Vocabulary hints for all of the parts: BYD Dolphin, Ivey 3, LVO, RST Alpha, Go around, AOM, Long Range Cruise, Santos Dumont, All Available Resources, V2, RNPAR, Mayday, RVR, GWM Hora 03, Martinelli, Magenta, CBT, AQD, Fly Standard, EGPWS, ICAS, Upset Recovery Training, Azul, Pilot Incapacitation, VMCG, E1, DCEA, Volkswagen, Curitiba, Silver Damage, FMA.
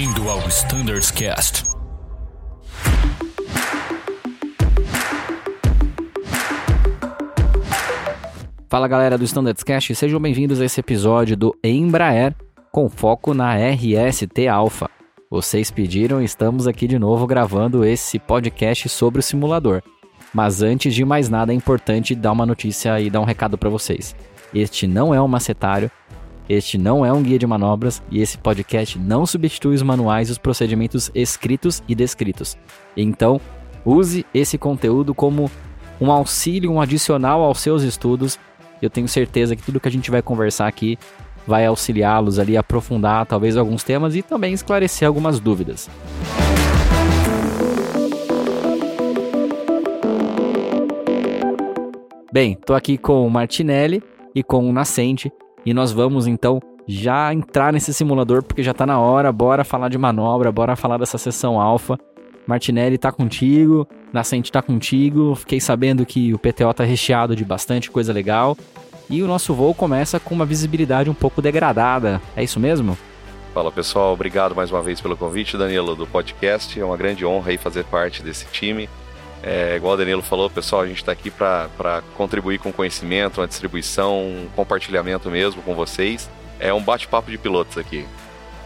Bem-vindo ao Standards Cast. Fala galera do Standards Cast, sejam bem-vindos a esse episódio do Embraer com foco na RST Alpha. Vocês pediram e estamos aqui de novo gravando esse podcast sobre o simulador. Mas antes de mais nada, é importante dar uma notícia e dar um recado para vocês. Este não é um macetário, este não é um guia de manobras e esse podcast não substitui os manuais e os procedimentos escritos e descritos. Então, use esse conteúdo como um auxílio, um adicional aos seus estudos. Eu tenho certeza que tudo que a gente vai conversar aqui vai auxiliá-los ali a aprofundar talvez alguns temas e também esclarecer algumas dúvidas. Bem, estou aqui com o Martinelli e com o Nascente e nós vamos então já entrar nesse simulador porque já está na hora, bora falar de manobra, bora falar dessa sessão alfa. Martinelli está contigo, Nascente está contigo, fiquei sabendo que o PTO está recheado de bastante coisa legal e o nosso voo começa com uma visibilidade um pouco degradada, é isso mesmo? Fala pessoal, obrigado mais uma vez pelo convite, Danilo, do podcast, é uma grande honra aí fazer parte desse time. Igual o Danilo falou, pessoal, a gente está aqui para contribuir com conhecimento, uma distribuição, um compartilhamento mesmo com vocês. É um bate-papo de pilotos aqui.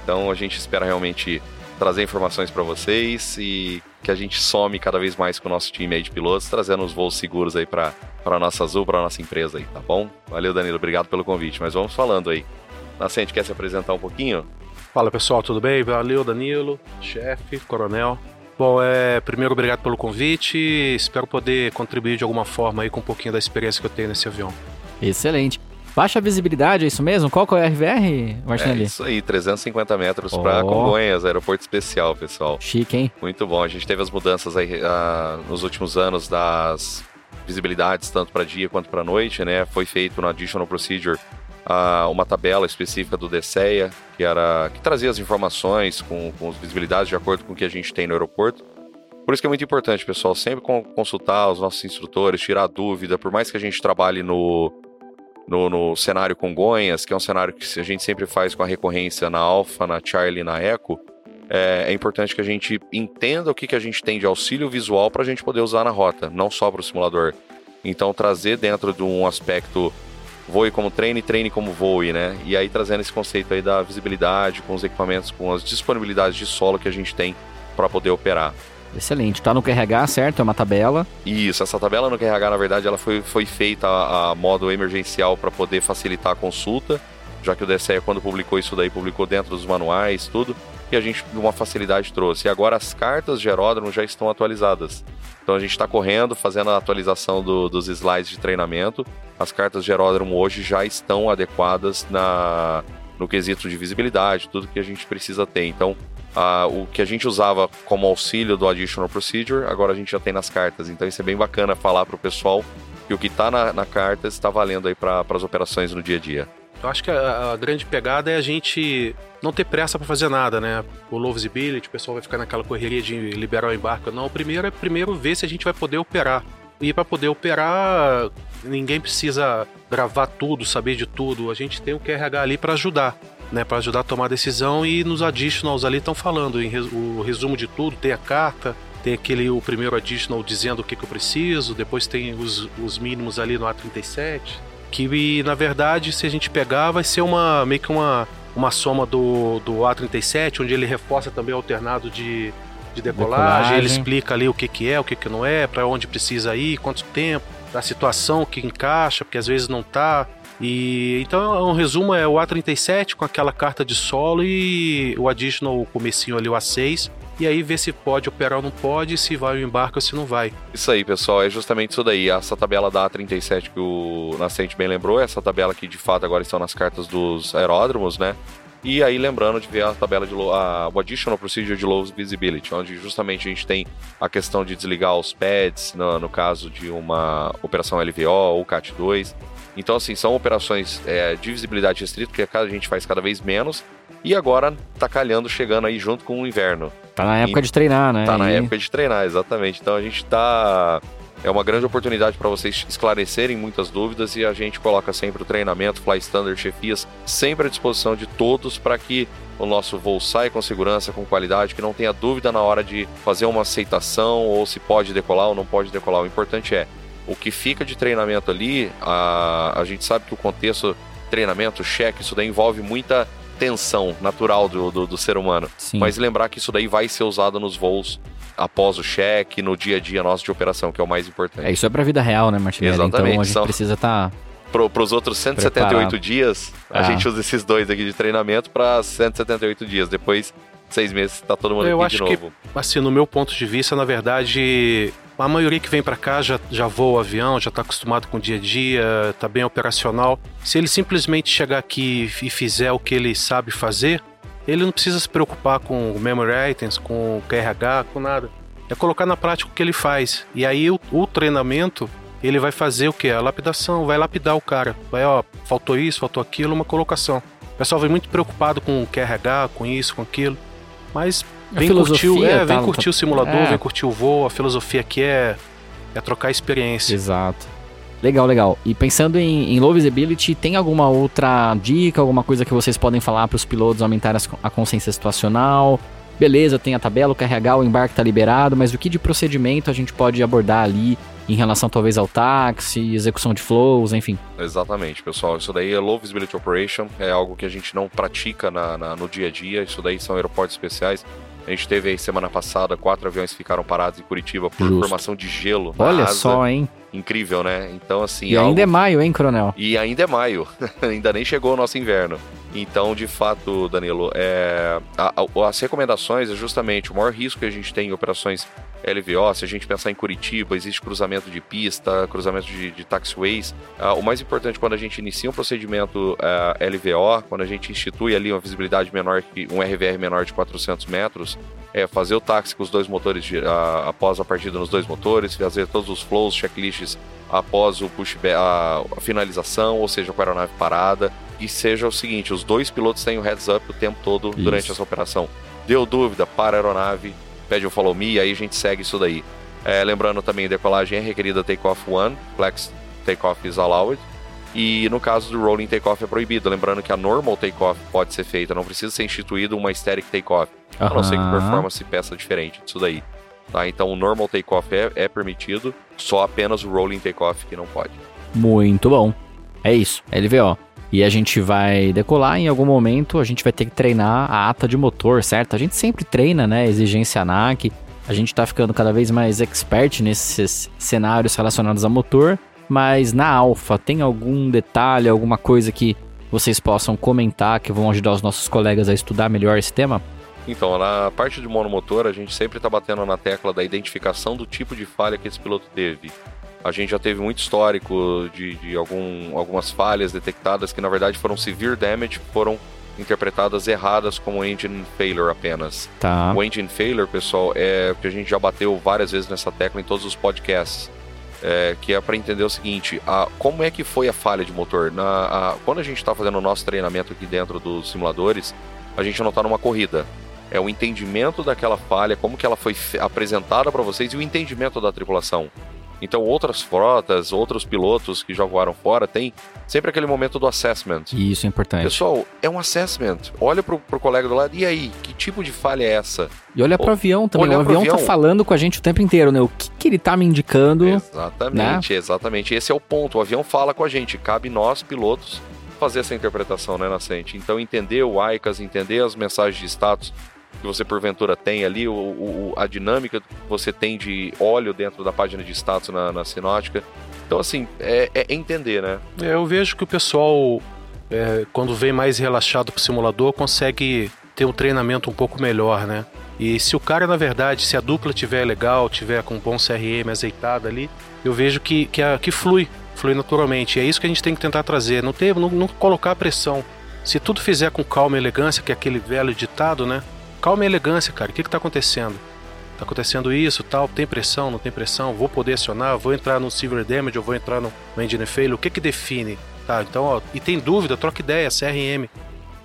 Então a gente espera realmente trazer informações para vocês e que a gente some cada vez mais com o nosso time aí de pilotos, trazendo os voos seguros aí para a nossa Azul, para a nossa empresa aí, tá bom? Valeu, Danilo, obrigado pelo convite, mas vamos falando aí. Nascente, quer se apresentar um pouquinho? Fala pessoal, tudo bem? Valeu, Danilo, chefe, coronel. Bom, primeiro obrigado pelo convite, espero poder contribuir de alguma forma aí com um pouquinho da experiência que eu tenho nesse avião. Excelente. Baixa visibilidade, é isso mesmo? Qual que é o RVR, Martinelli? É isso aí, 350 metros para Congonhas, aeroporto especial, pessoal. Chique, hein? Muito bom, a gente teve as mudanças aí nos últimos anos das visibilidades, tanto para dia quanto para noite, né? Foi feito no Additional Procedure uma tabela específica do DCEA, que trazia as informações com as visibilidades de acordo com o que a gente tem no aeroporto. Por isso que é muito importante, pessoal, sempre consultar os nossos instrutores, tirar dúvida, por mais que a gente trabalhe no cenário Congonhas, que é um cenário que a gente sempre faz com a recorrência na Alpha, na Charlie e na Echo, é importante que a gente entenda o que a gente tem de auxílio visual para a gente poder usar na rota, não só para o simulador. Então, trazer dentro de um aspecto voe como treine, treine como voe, né? E aí trazendo esse conceito aí da visibilidade com os equipamentos, com as disponibilidades de solo que a gente tem para poder operar. Excelente. Tá no QRH, certo? É uma tabela. Isso. Essa tabela no QRH, na verdade, ela foi feita a modo emergencial para poder facilitar a consulta, já que o DCE, quando publicou isso daí, publicou dentro dos manuais, tudo, e a gente, uma facilidade, trouxe. E agora as cartas de aeródromo já estão atualizadas. Então a gente está correndo, fazendo a atualização dos slides de treinamento. As cartas de aeródromo hoje já estão adequadas no quesito de visibilidade, tudo que a gente precisa ter. Então, o que a gente usava como auxílio do Additional Procedure, agora a gente já tem nas cartas. Então isso é bem bacana falar para o pessoal que o que está na carta está valendo aí para as operações no dia a dia. Eu acho que a grande pegada é a gente não ter pressa para fazer nada, né? O low visibility, o pessoal vai ficar naquela correria de liberar o embarque. Não, o primeiro é primeiro ver se a gente vai poder operar. E para poder operar, ninguém precisa gravar tudo, saber de tudo. A gente tem o QRH ali para ajudar, né? Para ajudar a tomar a decisão e nos additionals ali estão falando. O resumo de tudo, tem a carta, tem aquele o primeiro additional dizendo o que eu preciso, depois tem os mínimos ali no A37... Que, na verdade, se a gente pegar, vai ser meio que uma soma do A37, onde ele reforça também o alternado de decolagem, ele explica ali o que é, o que não é, para onde precisa ir, quanto tempo, a situação que encaixa, porque às vezes não tá. E, então, um resumo é o A37 com aquela carta de solo e o additional, o comecinho ali, o A6, e aí ver se pode operar ou não pode, se vai o embarque ou se não vai. Isso aí, pessoal, é justamente isso daí. Essa tabela da A37 que o Nascente bem lembrou, essa tabela que de fato agora estão nas cartas dos aeródromos, né? E aí lembrando de ver a tabela o Additional Procedure de Low Visibility, onde justamente a gente tem a questão de desligar os pads, no caso de uma operação LVO ou CAT2. Então, assim, são operações de visibilidade restrita, que a gente faz cada vez menos. E agora tá calhando, chegando aí junto com o inverno. Tá na época de treinar, né? Tá na época de treinar, exatamente. Então a gente tá É uma grande oportunidade para vocês esclarecerem muitas dúvidas, e a gente coloca sempre o treinamento, Fly Standard, chefias, sempre à disposição de todos para que o nosso voo saia com segurança, com qualidade, que não tenha dúvida na hora de fazer uma aceitação ou se pode decolar ou não pode decolar. O importante é, o que fica de treinamento ali, a gente sabe que o contexto, treinamento, cheque, isso daí envolve muita tensão natural do ser humano. Sim. Mas lembrar que isso daí vai ser usado nos voos após o cheque, no dia a dia nosso de operação, que é o mais importante. É, isso é para a vida real, né, Martinelli? Exatamente. Então a gente precisa estar... Para os outros 178 preparado. Dias, a gente usa esses dois aqui de treinamento para 178 dias. Depois, 6 meses, está todo mundo aqui de novo. Eu acho que, assim, no meu ponto de vista, na verdade... A maioria que vem para cá já voa o avião, já está acostumado com o dia a dia, está bem operacional. Se ele simplesmente chegar aqui e fizer o que ele sabe fazer, ele não precisa se preocupar com memory items, com QRH, com nada. É colocar na prática o que ele faz. E aí o treinamento, ele vai fazer o que? A lapidação, vai lapidar o cara. Vai, ó, faltou isso, faltou aquilo, uma colocação. O pessoal vem muito preocupado com QRH, com isso, com aquilo. Mas... Vem curtir o simulador, vem curtir o voo. A filosofia aqui é trocar experiência. Exato. Legal. E pensando em low visibility, tem alguma outra dica, alguma coisa que vocês podem falar para os pilotos aumentarem a consciência situacional? Beleza, tem a tabela, o QRH, o embarque está liberado, mas o que de procedimento a gente pode abordar ali em relação talvez ao táxi, execução de flows, enfim? Exatamente, pessoal. Isso daí é low visibility operation, é algo que a gente não pratica no dia a dia. Isso daí são aeroportos especiais. A gente teve aí semana passada, 4 aviões ficaram parados em Curitiba por formação de gelo. Olha só, hein? Incrível, né? Então, assim... E ainda é maio, hein, Coronel? E ainda é maio. Ainda nem chegou o nosso inverno. Então, de fato, Danilo, as recomendações é justamente o maior risco que a gente tem em operações LVO. Se a gente pensar em Curitiba, existe cruzamento de pista, cruzamento de taxiways. O mais importante, quando a gente inicia um procedimento LVO, quando a gente institui ali uma visibilidade menor, um RVR menor de 400 metros, é fazer o táxi com os dois motores, após a partida nos dois motores, fazer todos os flows, checklists após o pushback, a finalização, ou seja, com a aeronave parada. E seja o seguinte, os dois pilotos têm o heads up o tempo todo durante essa operação. Deu dúvida, para a aeronave, pede um follow me, aí a gente segue isso daí. Lembrando também, decolagem é requerida takeoff one, flex takeoff is allowed, e no caso do rolling takeoff é proibido. Lembrando que a normal takeoff pode ser feita, não precisa ser instituído uma static takeoff, a não ser que performance peça diferente disso daí. Tá? Então o normal takeoff é permitido, só apenas o rolling takeoff que não pode. Muito bom. É isso, LVO. E a gente vai decolar, em algum momento a gente vai ter que treinar a ata de motor, certo? A gente sempre treina, né? Exigência ANAC. A gente tá ficando cada vez mais expert nesses cenários relacionados a motor. Mas na Alfa, tem algum detalhe, alguma coisa que vocês possam comentar que vão ajudar os nossos colegas a estudar melhor esse tema? Então, na parte de monomotor, a gente sempre tá batendo na tecla da identificação do tipo de falha que esse piloto teve. A gente já teve muito histórico de algumas falhas detectadas que, na verdade, foram severe damage, foram interpretadas erradas como engine failure apenas. Tá. O engine failure, pessoal, é porque a gente já bateu várias vezes nessa tecla em todos os podcasts, que é para entender o seguinte, como é que foi a falha de motor? Quando a gente está fazendo o nosso treinamento aqui dentro dos simuladores, a gente não está numa corrida. É o entendimento daquela falha, como que ela foi apresentada para vocês e o entendimento da tripulação. Então, outras frotas, outros pilotos que já voaram fora, tem sempre aquele momento do assessment. E isso é importante. Pessoal, é um assessment. Olha pro colega do lado, e aí, que tipo de falha é essa? E olha pro avião também. O avião tá falando com a gente o tempo inteiro, né? O que ele tá me indicando. Exatamente, né? Exatamente. Esse é o ponto. O avião fala com a gente. Cabe nós, pilotos, fazer essa interpretação, né, Nascente? Então, entender o ICAS, entender as mensagens de status que você porventura tem ali, a dinâmica que você tem de óleo dentro da página de status na sinótica. Então, assim, é entender, né? Eu vejo que o pessoal, quando vem mais relaxado pro simulador, consegue ter um treinamento um pouco melhor, né? E se o cara, na verdade, se a dupla tiver legal, tiver com um bom CRM azeitado ali, eu vejo que flui naturalmente. E é isso que a gente tem que tentar trazer, não colocar pressão. Se tudo fizer com calma e elegância, que é aquele velho ditado, né? Calma e elegância, cara. O que tá acontecendo? Tá acontecendo isso, tal, tem pressão, não tem pressão, vou poder acionar, vou entrar no Silver Damage, eu vou entrar no Engine Failure, o que define? Tá, então, e tem dúvida, troca ideia, CRM,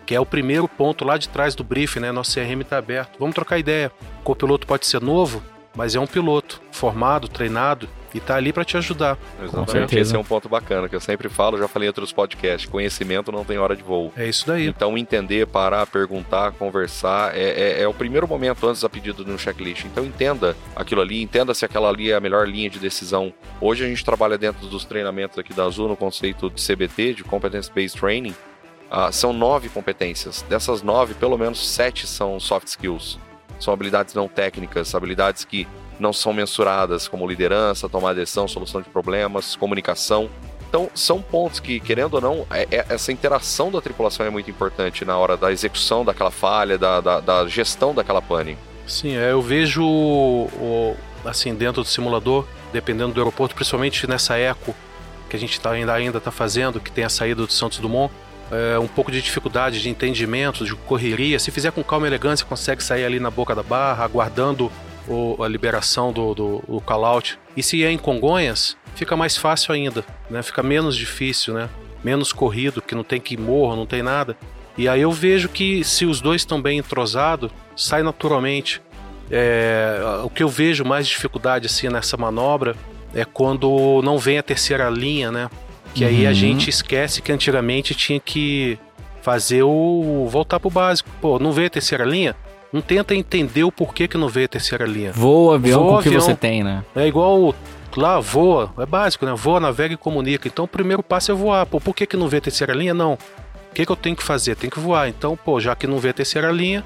que é o primeiro ponto lá de trás do briefing, né? Nosso CRM tá aberto, vamos trocar ideia. O copiloto pode ser novo, mas é um piloto. formado, treinado e tá ali para te ajudar. Exatamente, esse é um ponto bacana que eu sempre falo, já falei em outros podcasts, conhecimento não tem hora de voo. É isso daí. Então entender, parar, perguntar, conversar, é o primeiro momento antes da pedida de um checklist. Então entenda aquilo ali, entenda se aquela ali é a melhor linha de decisão. Hoje a gente trabalha dentro dos treinamentos aqui da Azul no conceito de CBT, de Competence Based Training. São 9 competências. Dessas 9, pelo menos 7 são soft skills. São habilidades não técnicas, habilidades que não são mensuradas, como liderança, tomar decisão, solução de problemas, comunicação. Então, são pontos que, querendo ou não, essa interação da tripulação é muito importante na hora da execução daquela falha, da gestão daquela pane. Sim, eu vejo, assim, dentro do simulador, dependendo do aeroporto, principalmente nessa eco que a gente ainda está fazendo, que tem a saída do Santos Dumont, um pouco de dificuldade de entendimento, de correria. Se fizer com calma e elegância, consegue sair ali na boca da barra, aguardando a liberação do call-out. E se é em Congonhas, fica mais fácil ainda, né? Fica menos difícil, né? Menos corrido, porque não tem que morrer, não tem nada. E aí eu vejo que se os dois estão bem entrosados, sai naturalmente. O que eu vejo mais dificuldade assim, nessa manobra é quando não vem a terceira linha, né? Que aí a gente esquece que antigamente tinha que fazer voltar pro básico. Pô, não veio a terceira linha? Não tenta entender o porquê que não veio a terceira linha. Voa, avião, voa, com o que você tem, né? É igual, lá, voa. É básico, né? Voa, navega e comunica. Então, o primeiro passo é voar. Pô, por que não veio a terceira linha? Não. O que eu tenho que fazer? Tem que voar. Então, pô, já que não veio a terceira linha,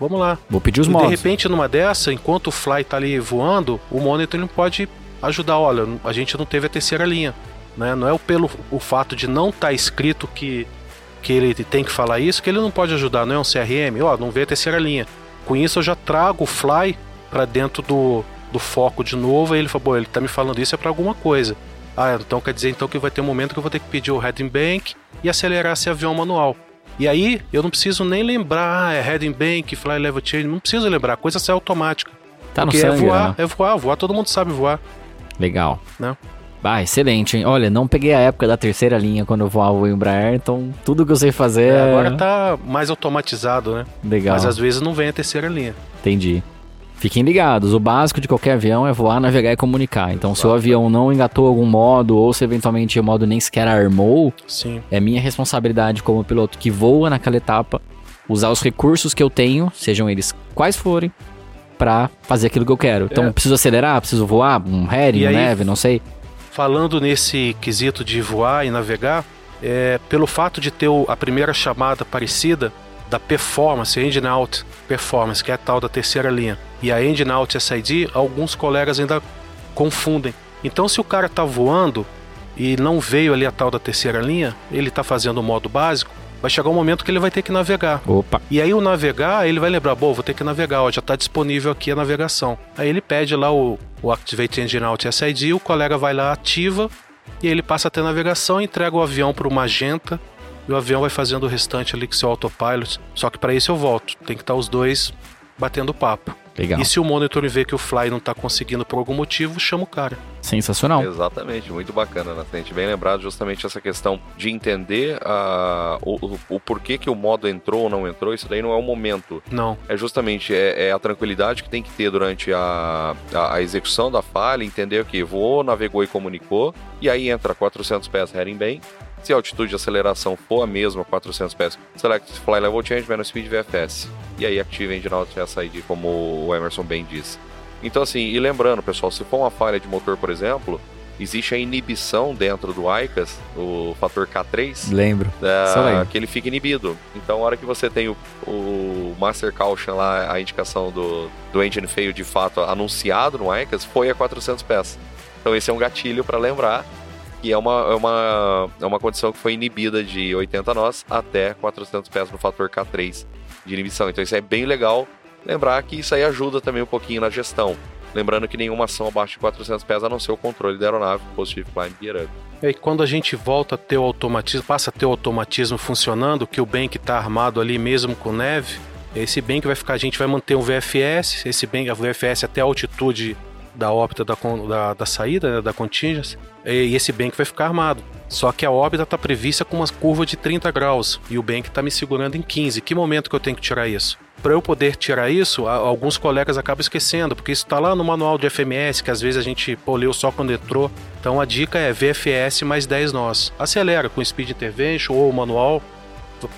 vamos lá. Vou pedir os modos. De repente, numa dessa, enquanto o fly tá ali voando, o monitor ele pode ajudar. Olha, a gente não teve a terceira linha, né? Não é pelo fato de não estar escrito que ele tem que falar isso, que ele não pode ajudar, não é um CRM, não vê a terceira linha. Com isso eu já trago o fly para dentro do foco de novo, aí ele fala, ele tá me falando isso é para alguma coisa. Então quer dizer então que vai ter um momento que eu vou ter que pedir o Heading Bank e acelerar esse avião manual. E aí eu não preciso nem lembrar, é Heading Bank, Fly level change, não preciso lembrar, a coisa sai automática. Tá no sangue, voar, todo mundo sabe voar. Legal. Né? Ah, excelente, hein? Olha, não peguei a época da terceira linha quando eu voava o Embraer, então tudo que eu sei fazer... agora tá mais automatizado, né? Legal. Mas às vezes não vem a terceira linha. Entendi. Fiquem ligados, o básico de qualquer avião é voar, navegar e comunicar. Então, se o avião não engatou algum modo, ou se eventualmente o modo nem sequer armou, sim, é minha responsabilidade como piloto que voa naquela etapa, usar os recursos que eu tenho, sejam eles quais forem, pra fazer aquilo que eu quero. Então, preciso acelerar, preciso voar, um heading, neve, não sei... Falando nesse quesito de voar e navegar, pelo fato de ter a primeira chamada parecida da performance, engine out performance, que é a tal da terceira linha, e a engine out SID, alguns colegas ainda confundem. Então, se o cara está voando e não veio ali a tal da terceira linha, ele está fazendo o modo básico, vai chegar um momento que ele vai ter que navegar. Opa. E aí o navegar, ele vai lembrar, vou ter que navegar, já está disponível aqui a navegação. Aí ele pede lá o Activate Engine Out SID, o colega vai lá, ativa, e aí ele passa a ter navegação, entrega o avião para o Magenta, e o avião vai fazendo o restante ali com seu autopilot. Só que para isso eu volto, tem que estar os dois batendo papo. Legal. E se o monitor vê que o fly não está conseguindo por algum motivo, chama o cara. Sensacional. Exatamente, muito bacana, Nascente. Bem lembrado, justamente essa questão de entender o porquê que o modo entrou ou não entrou, isso daí não é o momento. Não. É justamente a tranquilidade que tem que ter durante a execução da falha, entender o que voou, navegou e comunicou, e aí entra 400 pés heading bank. Se a altitude de aceleração for a mesma, 400 pés, select fly level change, menos speed VFS. E aí ativa engine out SID, como o Emerson bem disse. Então assim, e lembrando pessoal, se for uma falha de motor, por exemplo, existe a inibição dentro do ICAS, o fator CAT3. Lembro. Que ele fica inibido. Então a hora que você tem o Master Caution lá, a indicação do Engine Failure de fato anunciado no ICAS, foi a 400 pés. Então esse é um gatilho para lembrar que é uma condição que foi inibida de 80 nós até 400 pés no fator K3 de inibição. Então isso é bem legal lembrar, que isso aí ajuda também um pouquinho na gestão. Lembrando que nenhuma ação abaixo de 400 pés a não ser o controle da aeronave, positive climb gear up. E aí, quando a gente volta a ter o automatismo, passa a ter o automatismo funcionando, que o bank está armado ali mesmo com neve, esse bank vai ficar, a gente vai manter um VFS, esse bank, a VFS até a altitude da órbita da saída, né, da contingência, e esse bank vai ficar armado. Só que a órbita está prevista com uma curva de 30 graus e o bank está me segurando em 15. Que momento que eu tenho que tirar isso? para eu poder tirar isso, alguns colegas acabam esquecendo, porque isso está lá no manual de FMS, que às vezes a gente leu só quando entrou. Então a dica é VFS mais 10 nós. Acelera com Speed Intervention ou o manual,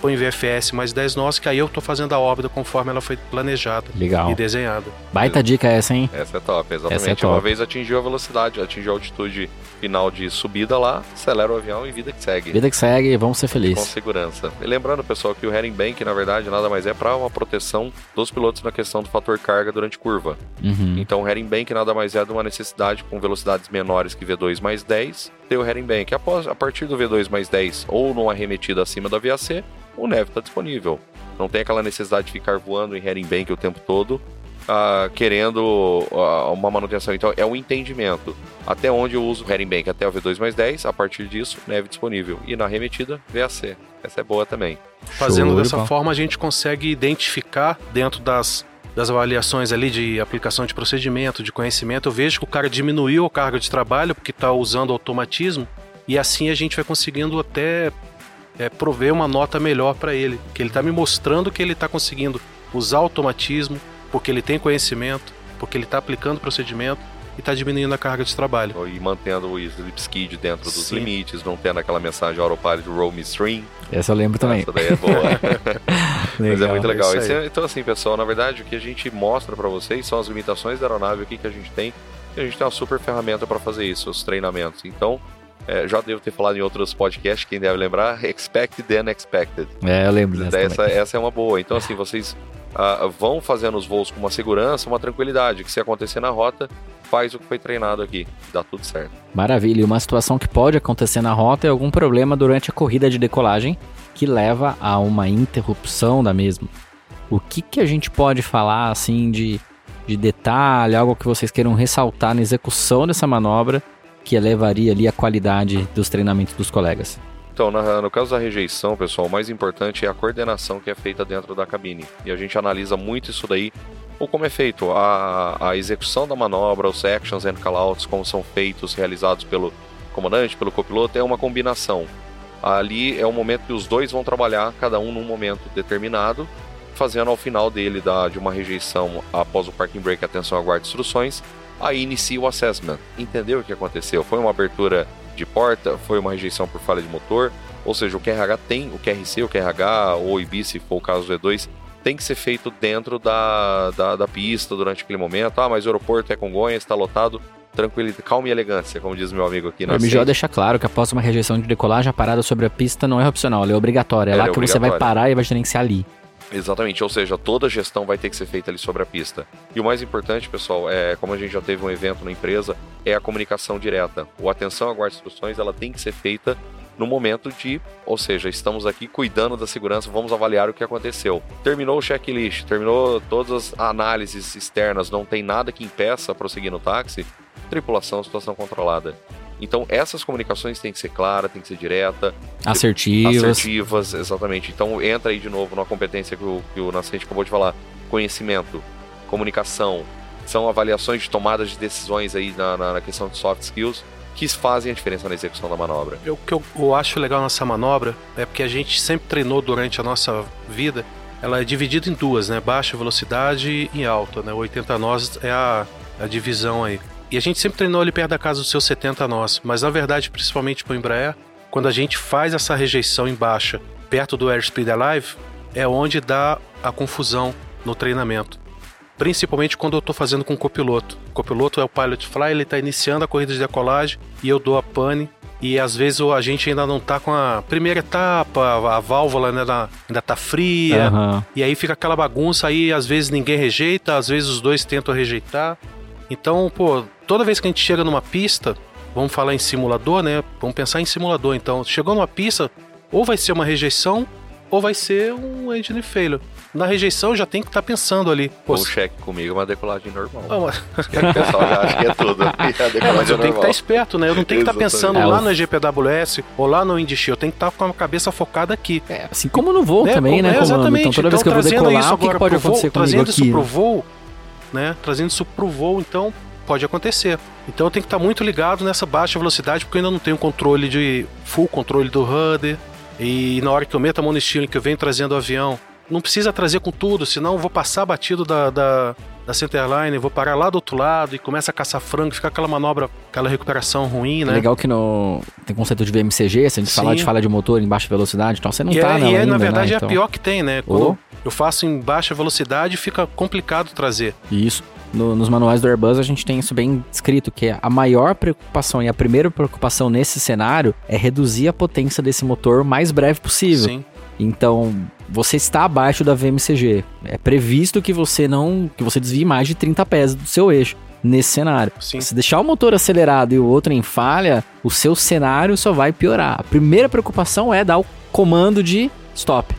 põe VFS mais 10 nós, que aí eu estou fazendo a órbita conforme ela foi planejada. Legal. E desenhada. Baita dica essa, hein? Essa é top, exatamente. Essa é top. Uma vez atingiu a velocidade, atingiu a altitude final de subida lá, acelera o avião e vida que segue. Vida que segue, vamos ser felizes. Com segurança. E lembrando, pessoal, que o Heading Bank, na verdade, nada mais é para uma proteção dos pilotos na questão do fator carga durante curva. Uhum. Então, o Heading Bank nada mais é de uma necessidade com velocidades menores que V2 mais 10, ter o Heading Bank. A partir do V2 mais 10 ou numa arremetida acima da VAC, o neve está disponível. Não tem aquela necessidade de ficar voando em Heading Bank o tempo todo, querendo uma manutenção. Então, é um entendimento. Até onde eu uso o Heading Bank? Até o V2 mais 10, a partir disso, neve disponível. E na remetida, VAC. Essa é boa também. Fazendo dessa forma, a gente consegue identificar dentro das avaliações ali de aplicação de procedimento, de conhecimento. Eu vejo que o cara diminuiu a carga de trabalho porque está usando automatismo, e assim a gente vai conseguindo até prover uma nota melhor para ele. Porque ele está me mostrando que ele está conseguindo usar automatismo, porque ele tem conhecimento, porque ele está aplicando procedimento e está diminuindo a carga de trabalho. E mantendo o slip skid dentro dos limites, não tendo aquela mensagem autopilot do roll me stream. Essa eu lembro também. Essa daí é boa. Mas é muito legal. Então assim, pessoal, na verdade o que a gente mostra para vocês são as limitações da aeronave, o que a gente tem. E a gente tem uma super ferramenta para fazer isso, os treinamentos. Então, já devo ter falado em outros podcasts, quem deve lembrar, expect the unexpected. É, eu lembro dessa. Essa é uma boa. Então assim, vocês vão fazendo os voos com uma segurança, uma tranquilidade, que se acontecer na rota, faz o que foi treinado aqui, dá tudo certo. Maravilha, e uma situação que pode acontecer na rota é algum problema durante a corrida de decolagem que leva a uma interrupção da mesma. O que a gente pode falar assim de detalhe, algo que vocês queiram ressaltar na execução dessa manobra que elevaria ali a qualidade dos treinamentos dos colegas? Então, no caso da rejeição, pessoal, o mais importante é a coordenação que é feita dentro da cabine. E a gente analisa muito isso daí, ou como é feito a execução da manobra, os actions and callouts, como são feitos, realizados pelo comandante, pelo copiloto, é uma combinação. Ali é o momento que os dois vão trabalhar, cada um num momento determinado, fazendo ao final dele de uma rejeição após o parking brake, atenção, aguarde instruções, aí inicia o assessment. Entendeu o que aconteceu? Foi uma abertura de porta, foi uma rejeição por falha de motor, ou seja, o QRH tem, o QRC, o QRH ou o IB, se for o caso do E2, tem que ser feito dentro da pista durante aquele momento. Ah, mas o aeroporto é Congonhas, está lotado, tranquilidade, calma e elegância, como diz meu amigo aqui. O MGO deixa claro que após uma rejeição de decolagem, a parada sobre a pista não é opcional, ela é obrigatória, é lá que você vai parar e vai gerenciar ali. Exatamente, ou seja, toda a gestão vai ter que ser feita ali sobre a pista. E o mais importante, pessoal, como a gente já teve um evento na empresa, é a comunicação direta. O atenção, aguarde instruções, ela tem que ser feita no momento ou seja, estamos aqui cuidando da segurança, vamos avaliar o que aconteceu. Terminou o checklist, terminou todas as análises externas, não tem nada que impeça prosseguir no táxi, tripulação, situação controlada. Então, essas comunicações têm que ser claras, têm que ser direta. Assertivas, exatamente. Então, entra aí de novo numa competência que o Nascente acabou de falar. Conhecimento, comunicação, são avaliações de tomadas de decisões aí na questão de soft skills que fazem a diferença na execução da manobra. O que eu acho legal nessa manobra é porque a gente sempre treinou durante a nossa vida, ela é dividida em duas, né? Baixa velocidade e alta, né? 80 nós é a divisão aí. E a gente sempre treinou ali perto da casa dos seus 70 nós, mas na verdade, principalmente para o Embraer, quando a gente faz essa rejeição em baixa, perto do Airspeed Alive, é onde dá a confusão no treinamento. Principalmente quando eu estou fazendo com o copiloto. O copiloto é o Pilot Fly, ele está iniciando a corrida de decolagem e eu dou a pane. E às vezes a gente ainda não está com a primeira etapa, a válvula ainda está fria. Uhum. E aí fica aquela bagunça, aí às vezes ninguém rejeita, às vezes os dois tentam rejeitar. Então, toda vez que a gente chega numa pista, vamos falar em simulador, né? Vamos pensar em simulador. Então, chegou numa pista, ou vai ser uma rejeição, ou vai ser um engine failure. Na rejeição, já tem que estar pensando ali. Um cheque comigo, uma decolagem normal. O pessoal já acha que é tudo. Mas eu tenho que estar esperto, né? Eu não tenho que estar pensando lá no EGPWS ou lá no IndyX. Eu tenho que estar com a cabeça focada aqui. Assim como no voo também, né? Exatamente. Então, toda vez que eu vou decolar, o que pode acontecer comigo aqui? Trazendo isso pro voo, né? Trazendo isso pro voo, então pode acontecer. Então eu tenho que estar muito ligado nessa baixa velocidade, porque eu ainda não tenho controle full controle do rudder. E na hora que eu meto a mão no steering, que eu venho trazendo o avião, não precisa trazer com tudo, senão eu vou passar batido da centerline, vou parar lá do outro lado e começa a caçar frango, fica aquela manobra, aquela recuperação ruim, né? É legal que no... tem conceito de VMCG, se a gente falar de falha de motor em baixa velocidade, então você não tá, né? E na verdade é a pior que tem, né? Quando eu faço em baixa velocidade, fica complicado trazer. Isso. Nos manuais do Airbus a gente tem isso bem descrito, que é a maior preocupação e a primeira preocupação nesse cenário é reduzir a potência desse motor o mais breve possível. Sim. Então, você está abaixo da VMCG. É previsto que você desvie mais de 30 pés do seu eixo nesse cenário. Sim. Se deixar o motor acelerado e o outro em falha, o seu cenário só vai piorar. A primeira preocupação é dar o comando de stop.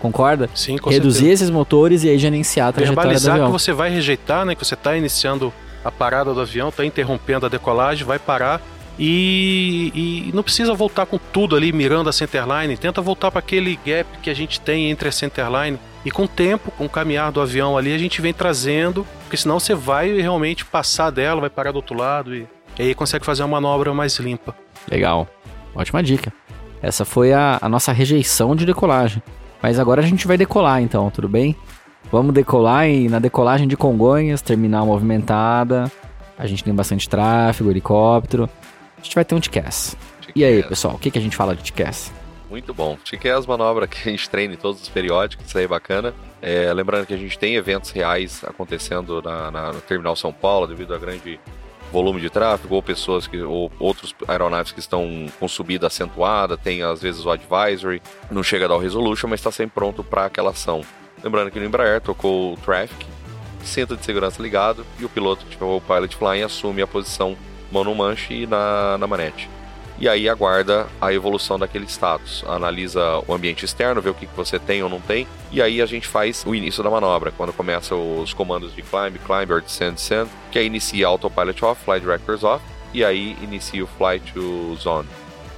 Concorda? Sim, com reduzir certeza. Esses motores e aí gerenciar a trajetória do avião. Verbalizar que você vai rejeitar, né? Que você está iniciando a parada do avião, está interrompendo a decolagem, vai parar. E não precisa voltar com tudo ali mirando a centerline, tenta voltar para aquele gap que a gente tem entre a centerline e com o tempo, com o caminhar do avião ali a gente vem trazendo, porque senão você vai realmente passar dela, vai parar do outro lado e aí consegue fazer uma manobra mais limpa. Legal, ótima dica. Essa foi a nossa rejeição de decolagem, mas agora a gente vai decolar então, tudo bem? Vamos decolar e na decolagem de Congonhas, terminal movimentada, a gente tem bastante tráfego, helicóptero. A gente vai ter um TCAS. E aí, pessoal, o que a gente fala de TCAS? Muito bom. TCAS é uma manobra que a gente treina em todos os periódicos, isso aí é bacana. Lembrando que a gente tem eventos reais acontecendo no Terminal São Paulo, devido a grande volume de tráfego, ou pessoas ou outros aeronaves que estão com subida acentuada, tem às vezes o advisory, não chega a dar o resolution, mas está sempre pronto para aquela ação. Lembrando que no Embraer tocou o traffic, cinto de segurança ligado, e o piloto, tipo, o pilot flying, assume a posição mão no manche e na manete. E aí aguarda a evolução daquele status. Analisa o ambiente externo, vê o que você tem ou não tem. E aí a gente faz o início da manobra, quando começa os comandos de climb, climber, descend, descend, que aí inicia autopilot off, flight directors off, e aí inicia o flight to zone.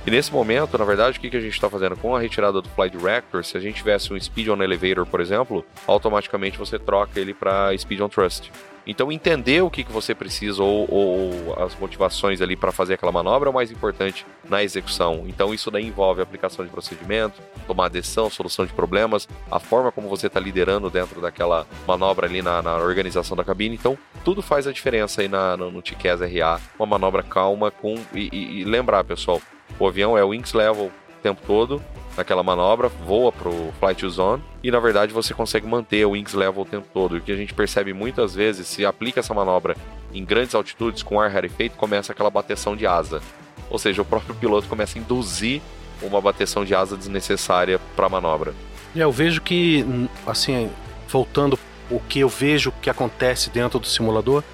E nesse momento, na verdade, o que a gente está fazendo? Com a retirada do Flight Director, se a gente tivesse um Speed on Elevator, por exemplo, automaticamente você troca ele para Speed on Thrust. Então, entender o que você precisa ou as motivações ali para fazer aquela manobra é o mais importante na execução. Então, isso daí envolve aplicação de procedimento, tomar decisão, solução de problemas, a forma como você está liderando dentro daquela manobra ali na organização da cabine. Então, tudo faz a diferença aí no TCAS RA, uma manobra calma e lembrar, pessoal, o avião é o wings level o tempo todo, naquela manobra, voa pro flight to zone, e na verdade você consegue manter o wings level o tempo todo. E o que a gente percebe muitas vezes, se aplica essa manobra em grandes altitudes, com ar rarefeito, começa aquela bateção de asa. Ou seja, o próprio piloto começa a induzir uma bateção de asa desnecessária para a manobra. Eu vejo que, assim, voltando o que eu vejo que acontece dentro do simulador,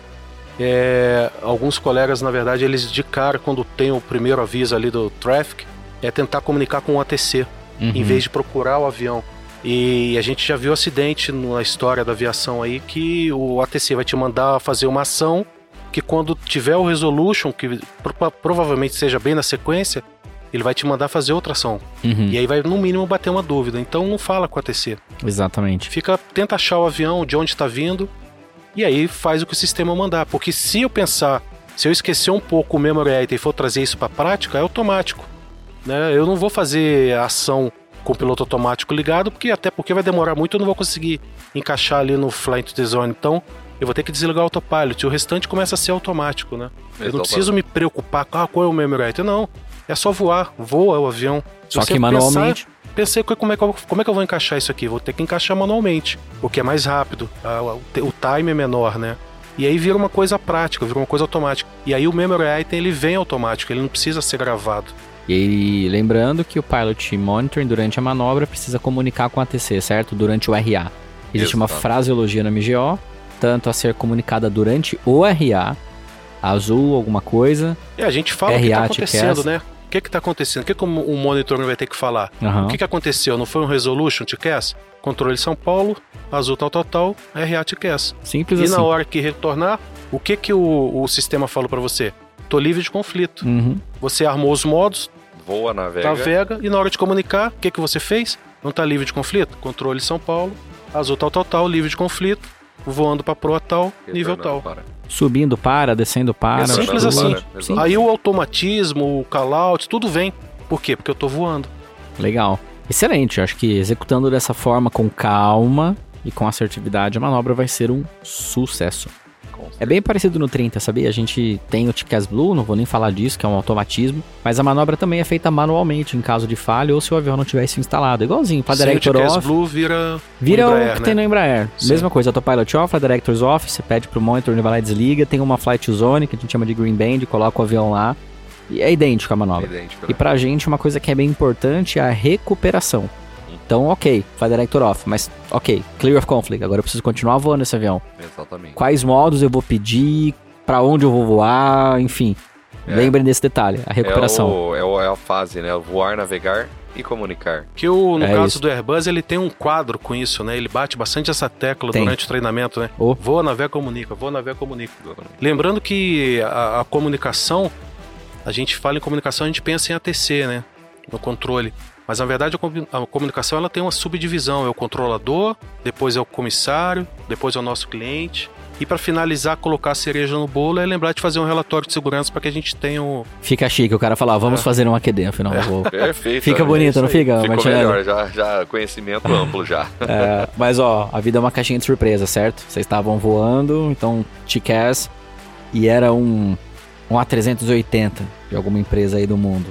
alguns colegas, na verdade, eles de cara, quando tem o primeiro aviso ali do traffic, é tentar comunicar com o ATC, em vez de procurar o avião. E a gente já viu acidente na história da aviação aí, que o ATC vai te mandar fazer uma ação, que quando tiver o resolution, que provavelmente seja bem na sequência, ele vai te mandar fazer outra ação. E aí vai, no mínimo, bater uma dúvida. Então não fala com o ATC. Exatamente. Tenta achar o avião, de onde está vindo, e aí faz o que o sistema mandar. Porque se eu esquecer um pouco o memory item e for trazer isso para a prática, é automático, né? Eu não vou fazer ação com o piloto automático ligado, até porque vai demorar muito, eu não vou conseguir encaixar ali no flight to the zone. Então, eu vou ter que desligar o autopilot. E o restante começa a ser automático, né? Eu não preciso me preocupar com qual é o memory item. Não, é só voar. Voa o avião. Só que manualmente... Pensei, como é que eu vou encaixar isso aqui? Vou ter que encaixar manualmente, porque é mais rápido, o time é menor, né? E aí vira uma coisa prática, vira uma coisa automática. E aí o memory item, ele vem automático, ele não precisa ser gravado. E aí, lembrando que o pilot monitoring, durante a manobra, precisa comunicar com a ATC, certo? Durante o RA. Existe uma fraseologia no MGO, tanto a ser comunicada durante o RA, azul, alguma coisa. E a gente fala o que está acontecendo, né? O que está acontecendo? O que o monitor vai ter que falar? O que aconteceu? Não foi um resolution TCAS? Controle São Paulo, azul tal, RA TCAS. Simples assim. E na hora que retornar, o que o sistema falou para você? Tô livre de conflito. Você armou os modos, voa, navega, e na hora de comunicar, o que você fez? Não tá livre de conflito? Controle São Paulo, azul tal, livre de conflito, voando para proa tal, nível tal. Subindo para, descendo para. É simples assim. Aí o automatismo, o call-out, tudo vem. Por quê? Porque eu tô voando. Legal. excelente. Eu acho que executando dessa forma, com calma e com assertividade, a manobra vai ser um sucesso. É bem parecido no 30, sabia? A gente tem o TCAS Blue, não vou nem falar disso, que é um automatismo, mas a manobra também é feita manualmente em caso de falha ou se o avião não tivesse instalado. Igualzinho, Fly Director Off. O TCAS Blue vira o Embraer, que tem no Embraer. Sim. Mesma coisa, Autopilot Off, Fly Directors Off, você pede pro monitor, ele vai lá e desliga, tem uma Flight to Zone, que a gente chama de Green Band, coloca o avião lá, e é idêntico a manobra. É idêntico, né? E pra gente, uma coisa que é bem importante é a recuperação. Então, ok, Fly Director Off, mas ok, Clear of Conflict, agora eu preciso continuar voando esse avião. Exatamente. Quais modos eu vou pedir, pra onde eu vou voar, enfim. Lembrem desse detalhe, a recuperação. É a fase, né? Voar, navegar e comunicar. Que no caso do Airbus, ele tem um quadro com isso, né? Ele bate bastante essa tecla durante o treinamento, né? Voa, navega, comunica, voa, navega, comunica. Lembrando que a comunicação, a gente fala em comunicação, a gente pensa em ATC, né? No controle. Mas, na verdade, a comunicação ela tem uma subdivisão. É o controlador, depois é o comissário, depois é o nosso cliente. E, para finalizar, colocar a cereja no bolo é lembrar de fazer um relatório de segurança para que a gente tenha o... Fica chique. O cara fala, vamos fazer um AQD, afinal. Vou... Perfeito. Fica bonito, não fica? Ficou melhor. Já conhecimento amplo, já. Mas, a vida é uma caixinha de surpresa, certo? Vocês estavam voando, então, TCAS, e era um A380 de alguma empresa aí do mundo.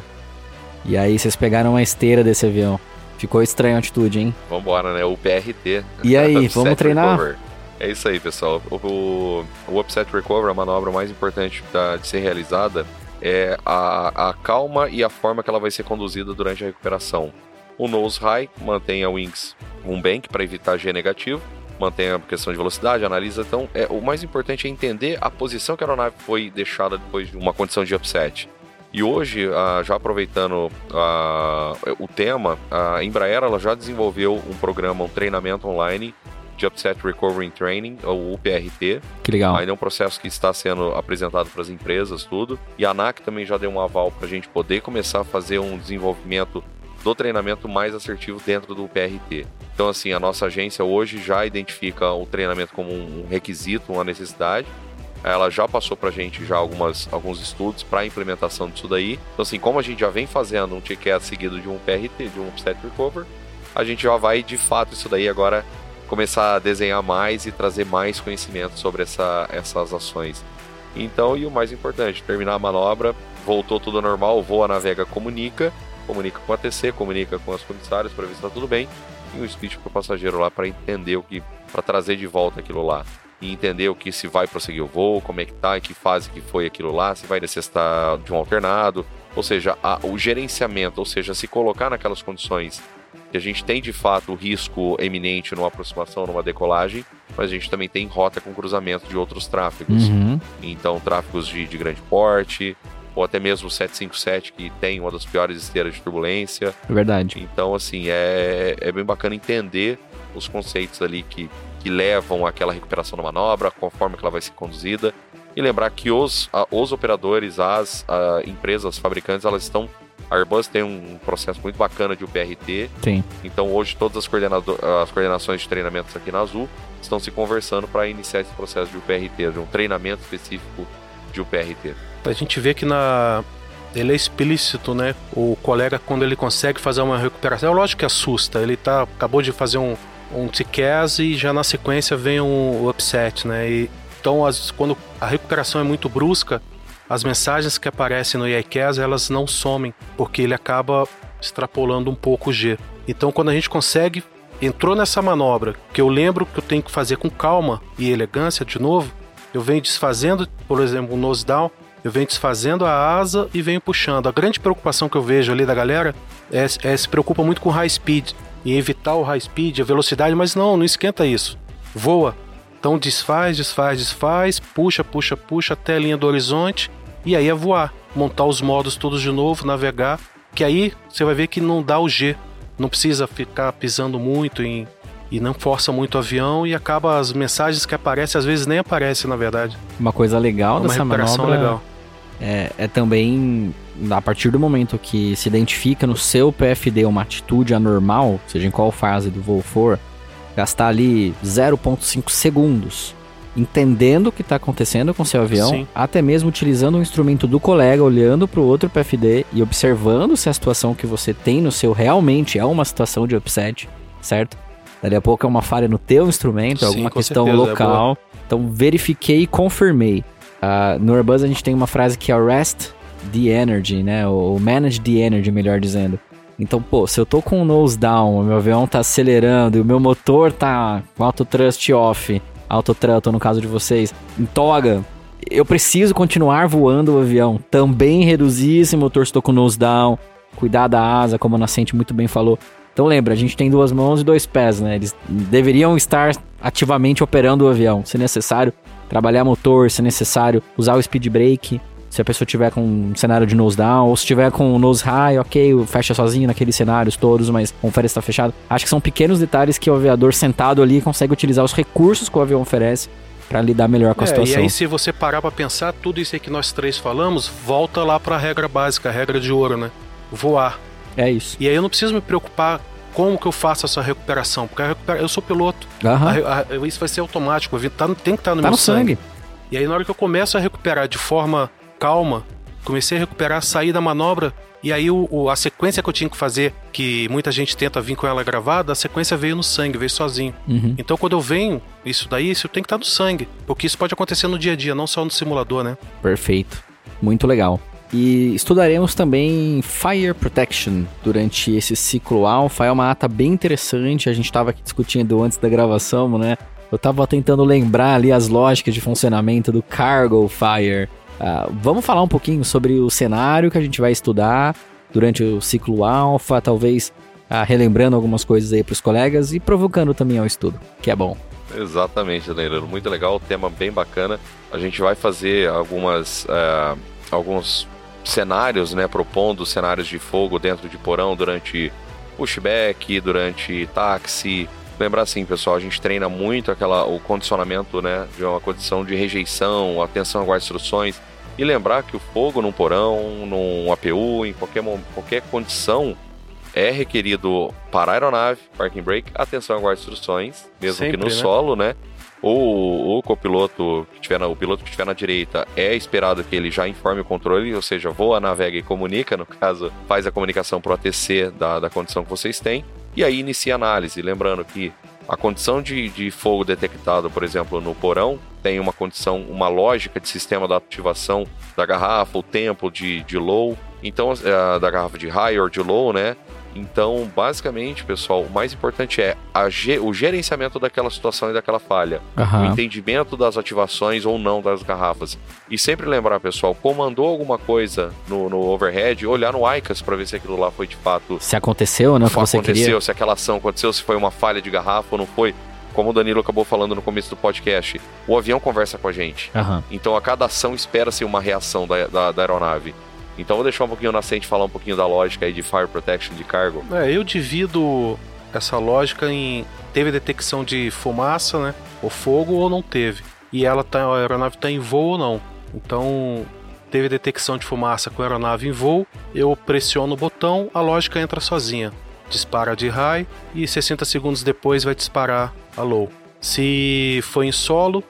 E aí vocês pegaram uma esteira desse avião. Ficou estranha a altitude, hein? Vambora, né? O UPRT. E aí, vamos treinar? Recover. É isso aí, pessoal. O Upset Recover, a manobra mais importante de ser realizada, é a calma e a forma que ela vai ser conduzida durante a recuperação. O Nose High, mantenha o Wings um bank para evitar G negativo. Mantenha a questão de velocidade, analisa. Então, o mais importante é entender a posição que a aeronave foi deixada depois de uma condição de upset. E hoje, já aproveitando o tema, a Embraer ela já desenvolveu um programa, um treinamento online de Upset Recovery Training, ou UPRT. Que legal. Ainda é um processo que está sendo apresentado para as empresas, tudo. E a ANAC também já deu um aval para a gente poder começar a fazer um desenvolvimento do treinamento mais assertivo dentro do UPRT. Então, assim, a nossa agência hoje já identifica o treinamento como um requisito, uma necessidade. Ela já passou pra gente já alguns estudos para implementação disso daí. Então, assim, como a gente já vem fazendo um TCAS seguido de um PRT, de um Upset Recover, a gente já vai, de fato, isso daí agora começar a desenhar mais e trazer mais conhecimento sobre essas ações. Então, e o mais importante, terminar a manobra, voltou tudo normal, voa, navega, comunica com a TC, comunica com os comissários para ver se tá tudo bem, e um speech pro passageiro lá para entender para trazer de volta aquilo lá. E entender o que se vai prosseguir o voo, como é que tá, em que fase que foi aquilo lá, se vai necessitar de um alternado, ou seja, o gerenciamento, ou seja, se colocar naquelas condições que a gente tem de fato o risco eminente numa aproximação, numa decolagem, mas a gente também tem rota com cruzamento de outros tráfegos. Uhum. Então, tráfegos de grande porte, ou até mesmo o 757, que tem uma das piores esteiras de turbulência. É verdade. Então, assim, é bem bacana entender os conceitos ali que levam àquela recuperação da manobra, conforme que ela vai ser conduzida. E lembrar que os operadores, as empresas, fabricantes, elas estão... A Airbus tem um processo muito bacana de UPRT. Sim. Então, hoje, todas as coordenações de treinamentos aqui na Azul estão se conversando para iniciar esse processo de UPRT, de um treinamento específico de UPRT. A gente vê que ele é explícito, né? O colega, quando ele consegue fazer uma recuperação... É lógico que assusta. Ele acabou de fazer um TCAS e já na sequência vem um upset, né? Então, quando a recuperação é muito brusca, as mensagens que aparecem no ICAS, elas não somem, porque ele acaba extrapolando um pouco o G. Então, quando a gente consegue, entrou nessa manobra, que eu lembro que eu tenho que fazer com calma e elegância de novo, eu venho desfazendo, por exemplo, o nose down, eu venho desfazendo a asa e venho puxando. A grande preocupação que eu vejo ali da galera se preocupa muito com high speed, e evitar o high speed, a velocidade, mas não esquenta isso. Voa. Então desfaz, puxa até a linha do horizonte e aí é voar. Montar os modos todos de novo, navegar, que aí você vai ver que não dá o G. Não precisa ficar pisando muito e não força muito o avião e acaba as mensagens que aparecem, às vezes nem aparecem, na verdade. Uma coisa legal dessa manobra legal. É também... A partir do momento que se identifica no seu PFD uma atitude anormal, seja em qual fase do voo for, gastar ali 0,5 segundos entendendo o que está acontecendo com o seu avião, sim, até mesmo utilizando um instrumento do colega, olhando para o outro PFD e observando se a situação que você tem no seu realmente é uma situação de upset, certo? Dali a pouco é uma falha no teu instrumento, sim, alguma questão local. É, então, verifiquei e confirmei. No Airbus, a gente tem uma frase que é Rest the Energy, né? Ou Manage the Energy, melhor dizendo. Então, pô, se eu tô com o nose down, o meu avião tá acelerando e o meu motor tá com auto thrust off, auto throttle no caso de vocês, em toga, eu preciso continuar voando o avião. Também reduzir esse motor se tô com o nose down, cuidar da asa, como a Nascente muito bem falou. Então lembra, a gente tem 2 mãos e 2 pés, né? Eles deveriam estar ativamente operando o avião. Se necessário, trabalhar motor, se necessário, usar o speed brake. Se a pessoa tiver com um cenário de nose down, ou se tiver com nose high, ok, fecha sozinho naqueles cenários todos, mas confere se tá fechado. Acho que são pequenos detalhes que o aviador sentado ali consegue utilizar os recursos que o avião oferece para lidar melhor com a situação. E aí, se você parar para pensar, tudo isso aí que nós três falamos, volta lá para a regra básica, a regra de ouro, né? Voar. É isso. E aí eu não preciso me preocupar como que eu faço essa recuperação, porque eu sou piloto. Uhum. Isso vai ser automático, tem que estar no meu sangue. E aí na hora que eu começo a recuperar de forma calma, comecei a recuperar, saí da manobra, e aí a sequência que eu tinha que fazer, que muita gente tenta vir com ela gravada, a sequência veio no sangue, veio sozinho. Uhum. Então quando eu venho, isso tem que estar no sangue, porque isso pode acontecer no dia a dia, não só no simulador, né? Perfeito, muito legal. E estudaremos também Fire Protection durante esse ciclo Alpha, é uma ata bem interessante, a gente estava aqui discutindo antes da gravação, né? Eu estava tentando lembrar ali as lógicas de funcionamento do Cargo Fire. Vamos falar um pouquinho sobre o cenário que a gente vai estudar durante o ciclo Alpha, talvez relembrando algumas coisas aí para os colegas e provocando também ao estudo, que é bom. Exatamente, Danilo. Muito legal, tema bem bacana. A gente vai fazer alguns cenários, né, propondo cenários de fogo dentro de porão durante pushback, durante táxi. Lembrar assim, pessoal, a gente treina muito o condicionamento, né, de uma condição de rejeição, atenção às instruções. E lembrar que o fogo num porão, num APU, em qualquer condição, é requerido para a aeronave, parking brake, atenção às instruções, mesmo sempre, que no solo, né? Ou o copiloto, o piloto que estiver na direita, é esperado que ele já informe o controle, ou seja, voa, navega e comunica, no caso, faz a comunicação para o ATC da condição que vocês têm, e aí inicia a análise. Lembrando que a condição de fogo detectado, por exemplo, no porão, tem uma condição, uma lógica de sistema da ativação da garrafa, o tempo de low, então da garrafa de high ou de low, né? Então, basicamente, pessoal, o mais importante é o gerenciamento daquela situação e daquela falha. Uhum. O entendimento das ativações ou não das garrafas. E sempre lembrar, pessoal, comandou alguma coisa no overhead, olhar no ICAS para ver se aquilo lá foi de fato... Se aconteceu, né? Se aquela ação aconteceu, se foi uma falha de garrafa ou não foi. Como o Danilo acabou falando no começo do podcast, o avião conversa com a gente. Uhum. Então, a cada ação espera-se uma reação da aeronave. Então vou deixar um pouquinho o Nascente falar um pouquinho da lógica aí de Fire Protection de cargo. Eu divido essa lógica em teve detecção de fumaça, né? Ou fogo ou não teve. E a aeronave está em voo ou não. Então teve detecção de fumaça com a aeronave em voo, eu pressiono o botão, a lógica entra sozinha. Dispara de high e 60 segundos depois vai disparar a low. Se foi em solo,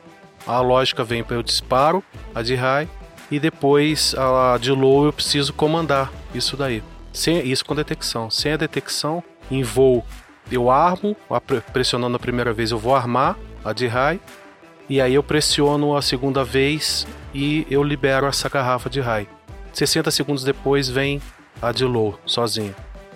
a lógica vem para eu disparo, a de high. E depois, a de low, eu preciso comandar isso daí. Isso com detecção. Sem a detecção, em voo, eu armo. Pressionando a primeira vez, eu vou armar a de high. E aí eu pressiono a segunda vez e eu libero essa garrafa de high. 60 segundos depois, vem a de low, sozinho.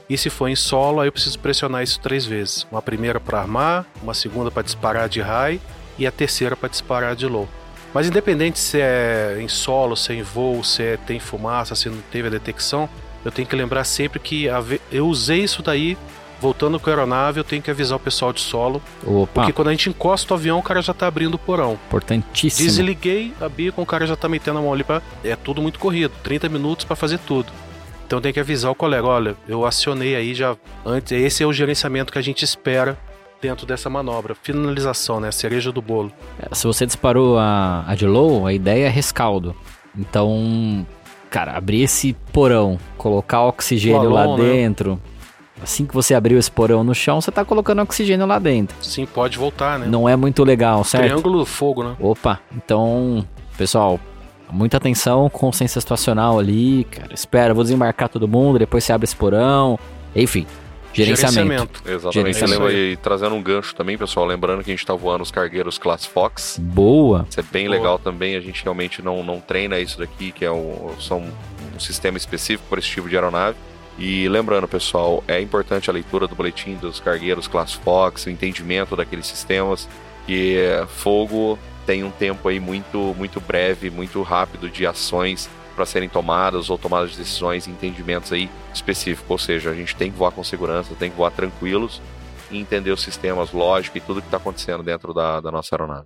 E se for em solo, aí eu preciso pressionar isso 3 vezes. Uma primeira para armar, uma segunda para disparar de high e a terceira para disparar de low. Mas independente se é em solo, se é em voo, se tem fumaça, se não teve a detecção, eu tenho que lembrar sempre que eu usei isso daí, voltando com a aeronave, eu tenho que avisar o pessoal de solo. Opa. Porque quando a gente encosta o avião, o cara já tá abrindo o porão. Importantíssimo. Desliguei a bica, o cara já tá metendo a mão ali, é tudo muito corrido, 30 minutos para fazer tudo. Então tem que avisar o colega, olha, eu acionei aí já antes, esse é o gerenciamento que a gente espera dentro dessa manobra, finalização, né? Cereja do bolo. Se você disparou a de low, a ideia é rescaldo. Então, cara, abrir esse porão, colocar oxigênio lá dentro, né? Assim que você abriu esse porão no chão, você tá colocando oxigênio lá dentro. Sim, pode voltar, né? Não é muito legal, certo? Triângulo do fogo, né? Opa, então, pessoal, muita atenção, consciência situacional ali, cara. Espera, vou desembarcar todo mundo, depois você abre esse porão, enfim... Gerenciamento. Exatamente. E trazendo um gancho também, pessoal, lembrando que a gente está voando os cargueiros Class Fox. Boa! Isso é bem legal também, a gente realmente não treina isso daqui, que é um sistema específico para esse tipo de aeronave. E lembrando, pessoal, é importante a leitura do boletim dos cargueiros Class Fox, o entendimento daqueles sistemas, que fogo tem um tempo aí muito, muito breve, muito rápido de ações para serem tomadas ou tomadas de decisões e entendimentos aí específicos, ou seja, a gente tem que voar com segurança, tem que voar tranquilos e entender os sistemas, lógica e tudo que está acontecendo dentro da nossa aeronave.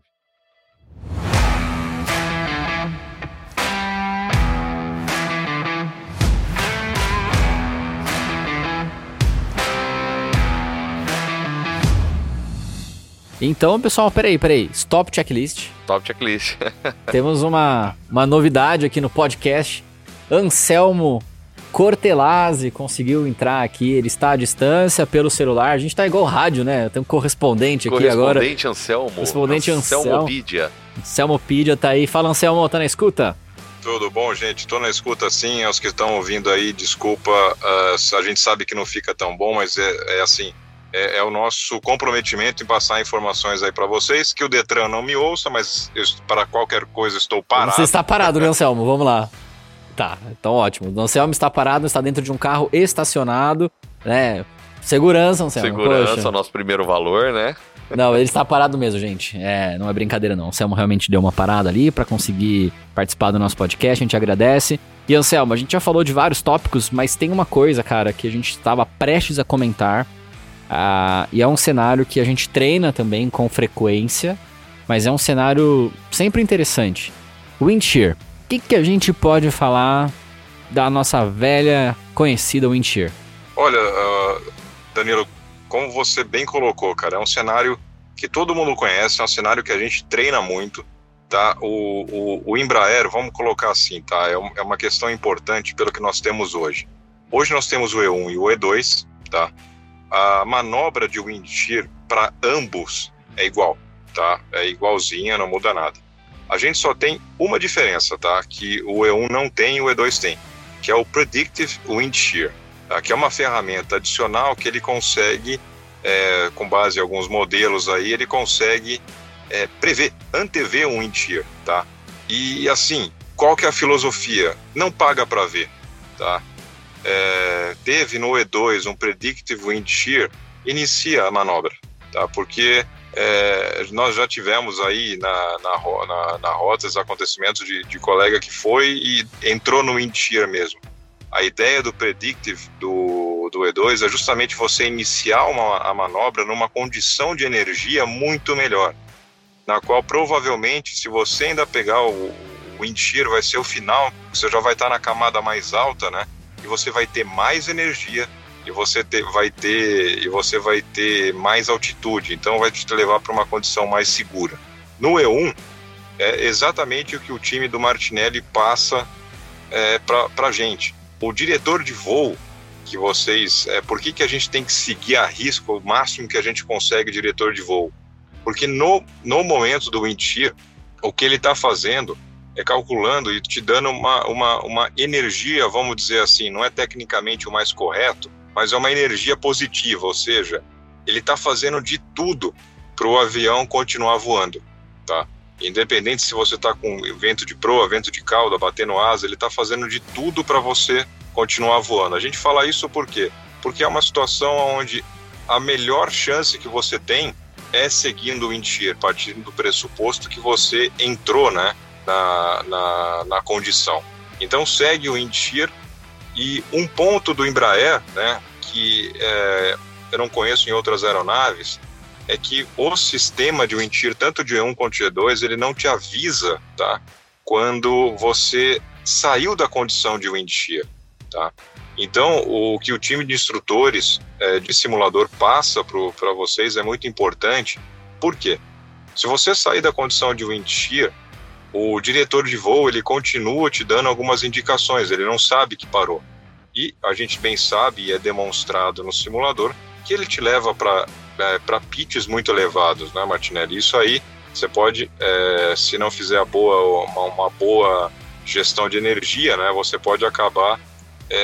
Então, pessoal, peraí. Stop checklist. Stop checklist. Temos uma novidade aqui no podcast. Anselmo Cortelazzi conseguiu entrar aqui. Ele está à distância pelo celular. A gente está igual rádio, né? Tem um correspondente aqui agora. Correspondente Anselmo. Anselmopedia tá aí. Fala, Anselmo, tá na escuta? Tudo bom, gente? Tô na escuta, sim. Aos que estão ouvindo aí, desculpa. A gente sabe que não fica tão bom, mas é assim... É o nosso comprometimento em passar informações aí para vocês, que o Detran não me ouça, mas eu, para qualquer coisa, estou parado. Você está parado, né, Anselmo? Vamos lá. Tá, então ótimo. O Anselmo está parado, está dentro de um carro estacionado, né? Segurança, Anselmo. Segurança, o nosso primeiro valor, né? Não, ele está parado mesmo, gente. Não é brincadeira, não. O Anselmo realmente deu uma parada ali para conseguir participar do nosso podcast, a gente agradece. E, Anselmo, a gente já falou de vários tópicos, mas tem uma coisa, cara, que a gente estava prestes a comentar. E é um cenário que a gente treina também com frequência, mas é um cenário sempre interessante. Wind shear. O que a gente pode falar da nossa velha conhecida wind shear? Olha, Danilo, como você bem colocou, cara, é um cenário que todo mundo conhece, é um cenário que a gente treina muito, tá? O Embraer, vamos colocar assim, tá? É uma questão importante pelo que nós temos hoje. Hoje nós temos o E1 e o E2, tá? A manobra de wind shear para ambos é igual, tá? É igualzinha, não muda nada. A gente só tem uma diferença, tá? Que o E1 não tem e o E2 tem, que é o Predictive Wind Shear, tá? Que é uma ferramenta adicional que ele consegue, com base em alguns modelos aí, ele consegue antever um wind shear, tá? E assim, qual que é a filosofia? Não paga para ver, tá? Teve no E2 um Predictive Wind Shear, inicia a manobra, tá? Porque nós já tivemos aí na rota os acontecimentos de colega que foi e entrou no Wind Shear mesmo. A ideia do Predictive do E2 é justamente você iniciar a manobra numa condição de energia muito melhor, na qual provavelmente, se você ainda pegar o Wind Shear, vai ser o final, você já vai estar na camada mais alta, né? E você vai ter mais energia e você vai ter mais altitude, então vai te levar para uma condição mais segura. No E1 é exatamente o que o time do Martinelli passa para a gente. O diretor de voo que vocês... por que a gente tem que seguir a risco o máximo que a gente consegue diretor de voo? Porque no momento do wind shear, o que ele está fazendo é calculando e te dando uma energia, vamos dizer assim, não é tecnicamente o mais correto, mas é uma energia positiva, ou seja, ele está fazendo de tudo para o avião continuar voando, tá? Independente se você está com vento de proa, vento de cauda, batendo asa, ele está fazendo de tudo para você continuar voando. A gente fala isso por quê? Porque é uma situação onde a melhor chance que você tem é seguindo o wind shear, partindo do pressuposto que você entrou, né? Na condição. Então segue o wind shear. E um ponto do Embraer, né, que eu não conheço em outras aeronaves, é que o sistema de wind shear, tanto de E1 quanto de E2, ele não te avisa, tá, quando você saiu da condição de wind shear, tá? Então o que o time de instrutores de simulador passa para vocês é muito importante. Por quê? Se você sair da condição de wind shear, o diretor de voo, ele continua te dando algumas indicações, ele não sabe que parou. E a gente bem sabe, e é demonstrado no simulador, que ele te leva para pitches muito elevados, né, Martinelli? Isso aí você pode, se não fizer uma boa gestão de energia, né, você pode acabar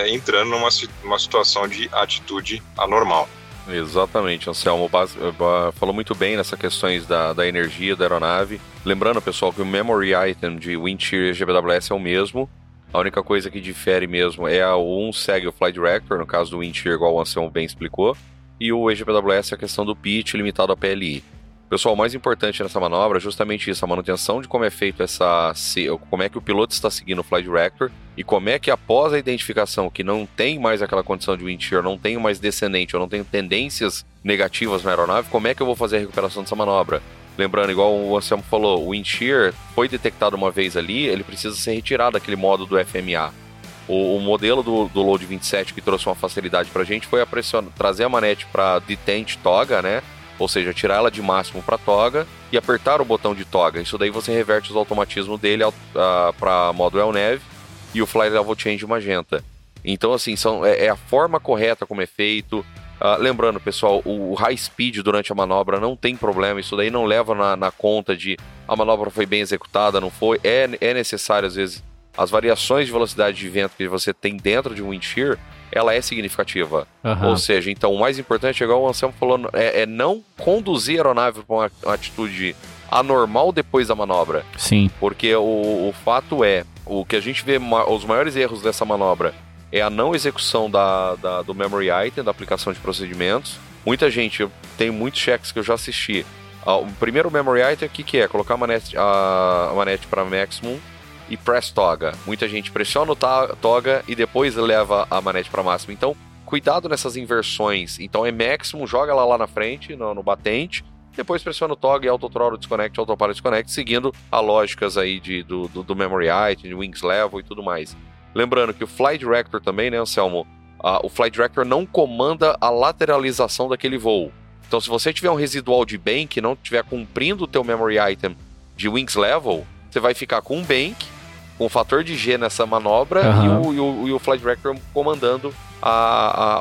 entrando numa situação de atitude anormal. Exatamente, Anselmo falou muito bem nessas questões da energia da aeronave. Lembrando, pessoal, que o memory item de Windshear e GBWS é o mesmo. A única coisa que difere mesmo é o segue o Flight Director, no caso do Windshear, igual o Anselmo bem explicou, e o EGPWS é a questão do pitch limitado a PLI. Pessoal, o mais importante nessa manobra é justamente isso, a manutenção de como é feito como é que o piloto está seguindo o Flight Director e como é que após a identificação que não tem mais aquela condição de wind shear, não tenho mais descendente, eu não tenho tendências negativas na aeronave, como é que eu vou fazer a recuperação dessa manobra? Lembrando, igual o Anselmo falou, o wind shear foi detectado uma vez ali, ele precisa ser retirado daquele modo do FMA. O modelo do Load 27 que trouxe uma facilidade pra gente foi trazer a manete pra detent toga, né? Ou seja, tirar ela de máximo para toga e apertar o botão de toga. Isso daí você reverte os automatismos dele para modo ELNAV e o Fly level change Magenta. Então, assim, é a forma correta como é feito. Lembrando, pessoal, o high speed durante a manobra não tem problema. Isso daí não leva na conta de a manobra foi bem executada, não foi. É necessário, às vezes, as variações de velocidade de vento que você tem dentro de um wind shear, ela é significativa. Uhum. Ou seja, então o mais importante, igual o Anselmo falou, é não conduzir a aeronave para uma atitude anormal depois da manobra. Sim. Porque o fato é, o que a gente vê, os maiores erros dessa manobra é a não execução do memory item, da aplicação de procedimentos. Muita gente, tem muitos cheques que eu já assisti. O primeiro memory item, o que é? Colocar a manete para maximum e press toga. Muita gente pressiona o toga e depois leva a manete para máximo. Então, cuidado nessas inversões. Então, é maximum, joga ela lá na frente, no batente, depois pressiona o toga e autothrottle disconnect, autopilot disconnect, seguindo as lógicas aí do memory item, de wings level e tudo mais. Lembrando que o Flight Director também, né, Anselmo? O Flight Director não comanda a lateralização daquele voo. Então, se você tiver um residual de bank que não estiver cumprindo o teu memory item de wings level, você vai ficar com um bank, com o fator de G nessa manobra, uhum, e o Flight Director comandando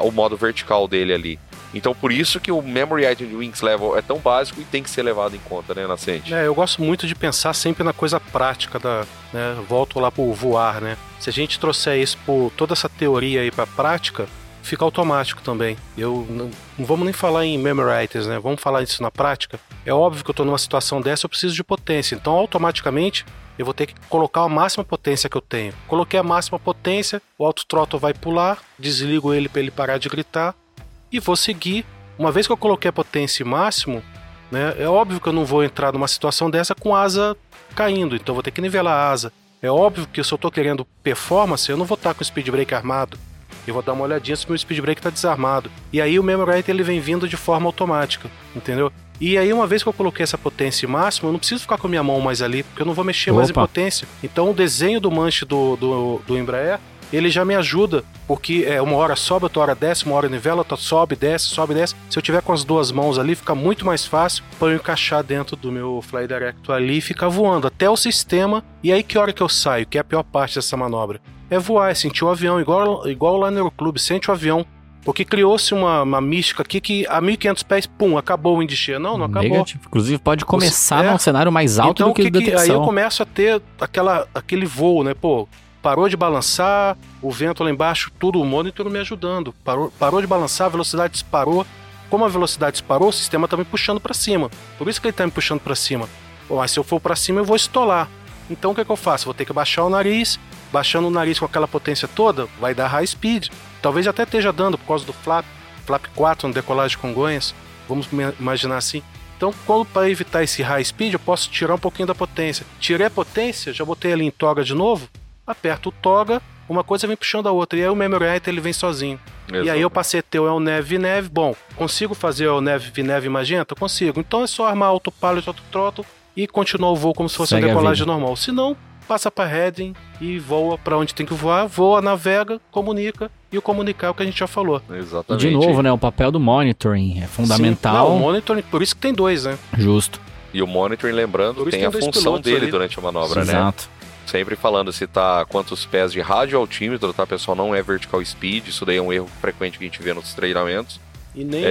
o modo vertical dele ali. Então, por isso que o memory item de wings level é tão básico e tem que ser levado em conta, né, Nascente? Eu gosto muito de pensar sempre na coisa prática, né, volto lá pro voar, né? Se a gente trouxer isso por toda essa teoria aí pra prática, fica automático também. Não vamos nem falar em memory items, né? Vamos falar isso na prática. É óbvio que eu tô numa situação dessa, eu preciso de potência. Então, automaticamente, eu vou ter que colocar a máxima potência que eu tenho. Coloquei a máxima potência, o autothrottle vai pular, desligo ele para ele parar de gritar e vou seguir. Uma vez que eu coloquei a potência máximo, né, é óbvio que eu não vou entrar numa situação dessa com a asa caindo, então eu vou ter que nivelar a asa. É óbvio que se eu estou querendo performance, eu não vou estar com o speed brake armado. Eu vou dar uma olhadinha se meu speed brake está desarmado. E aí o memory item ele vem vindo de forma automática, entendeu? E aí, uma vez que eu coloquei essa potência em máximo, eu não preciso ficar com a minha mão mais ali, porque eu não vou mexer mais em potência. Então, o desenho do manche do Embraer, ele já me ajuda, porque uma hora sobe, outra hora desce, uma hora nivela, outra sobe, desce. Se eu tiver com as duas mãos ali, fica muito mais fácil para eu encaixar dentro do meu Fly Director ali e ficar voando até o sistema. E aí, que hora que eu saio? Que é a pior parte dessa manobra. É voar, é sentir o avião, igual lá no Aeroclube, sente o avião. Porque criou-se uma mística aqui que a 1500 pés, pum, acabou o wind shear. Não acabou. Negativo. Inclusive pode começar num cenário mais alto então, do que o da detecção. Aí eu começo a ter aquele voo, né? Pô, parou de balançar, o vento lá embaixo, tudo, o monitor me ajudando. Parou de balançar, a velocidade disparou. Como a velocidade disparou, o sistema tá me puxando para cima. Por isso que ele tá me puxando para cima. Pô, mas se eu for para cima, eu vou estolar. Então o que é que eu faço? Vou ter que baixar o nariz. Baixando o nariz com aquela potência toda, vai dar high speed. Talvez até esteja dando por causa do flap 4 no decolagem de Congonhas, vamos imaginar assim. Então, para evitar esse high speed, eu posso tirar um pouquinho da potência. Tirei a potência, já botei ali em toga de novo, aperto o toga, uma coisa vem puxando a outra, e aí o memory item ele vem sozinho. Exato. E aí eu passei a ter o ELNAV, bom, consigo fazer o ELNAV, Magenta? Consigo. Então é só armar autopilot, autothrottle e continuar o voo como se fosse uma decolagem normal. Se não, passa para heading e voa para onde tem que voar, voa, navega, comunica, e o comunicar é o que a gente já falou. Exatamente. De novo, né, o papel do monitoring é fundamental. Sim, o monitoring, por isso que tem dois, né? Justo. E o monitoring, lembrando, tem a função dele ali durante a manobra, exato, né? Exato. sempre falando se tá quantos pés de rádio altímetro, tá, pessoal? Não é vertical speed, isso daí é um erro frequente que a gente vê nos treinamentos. E nem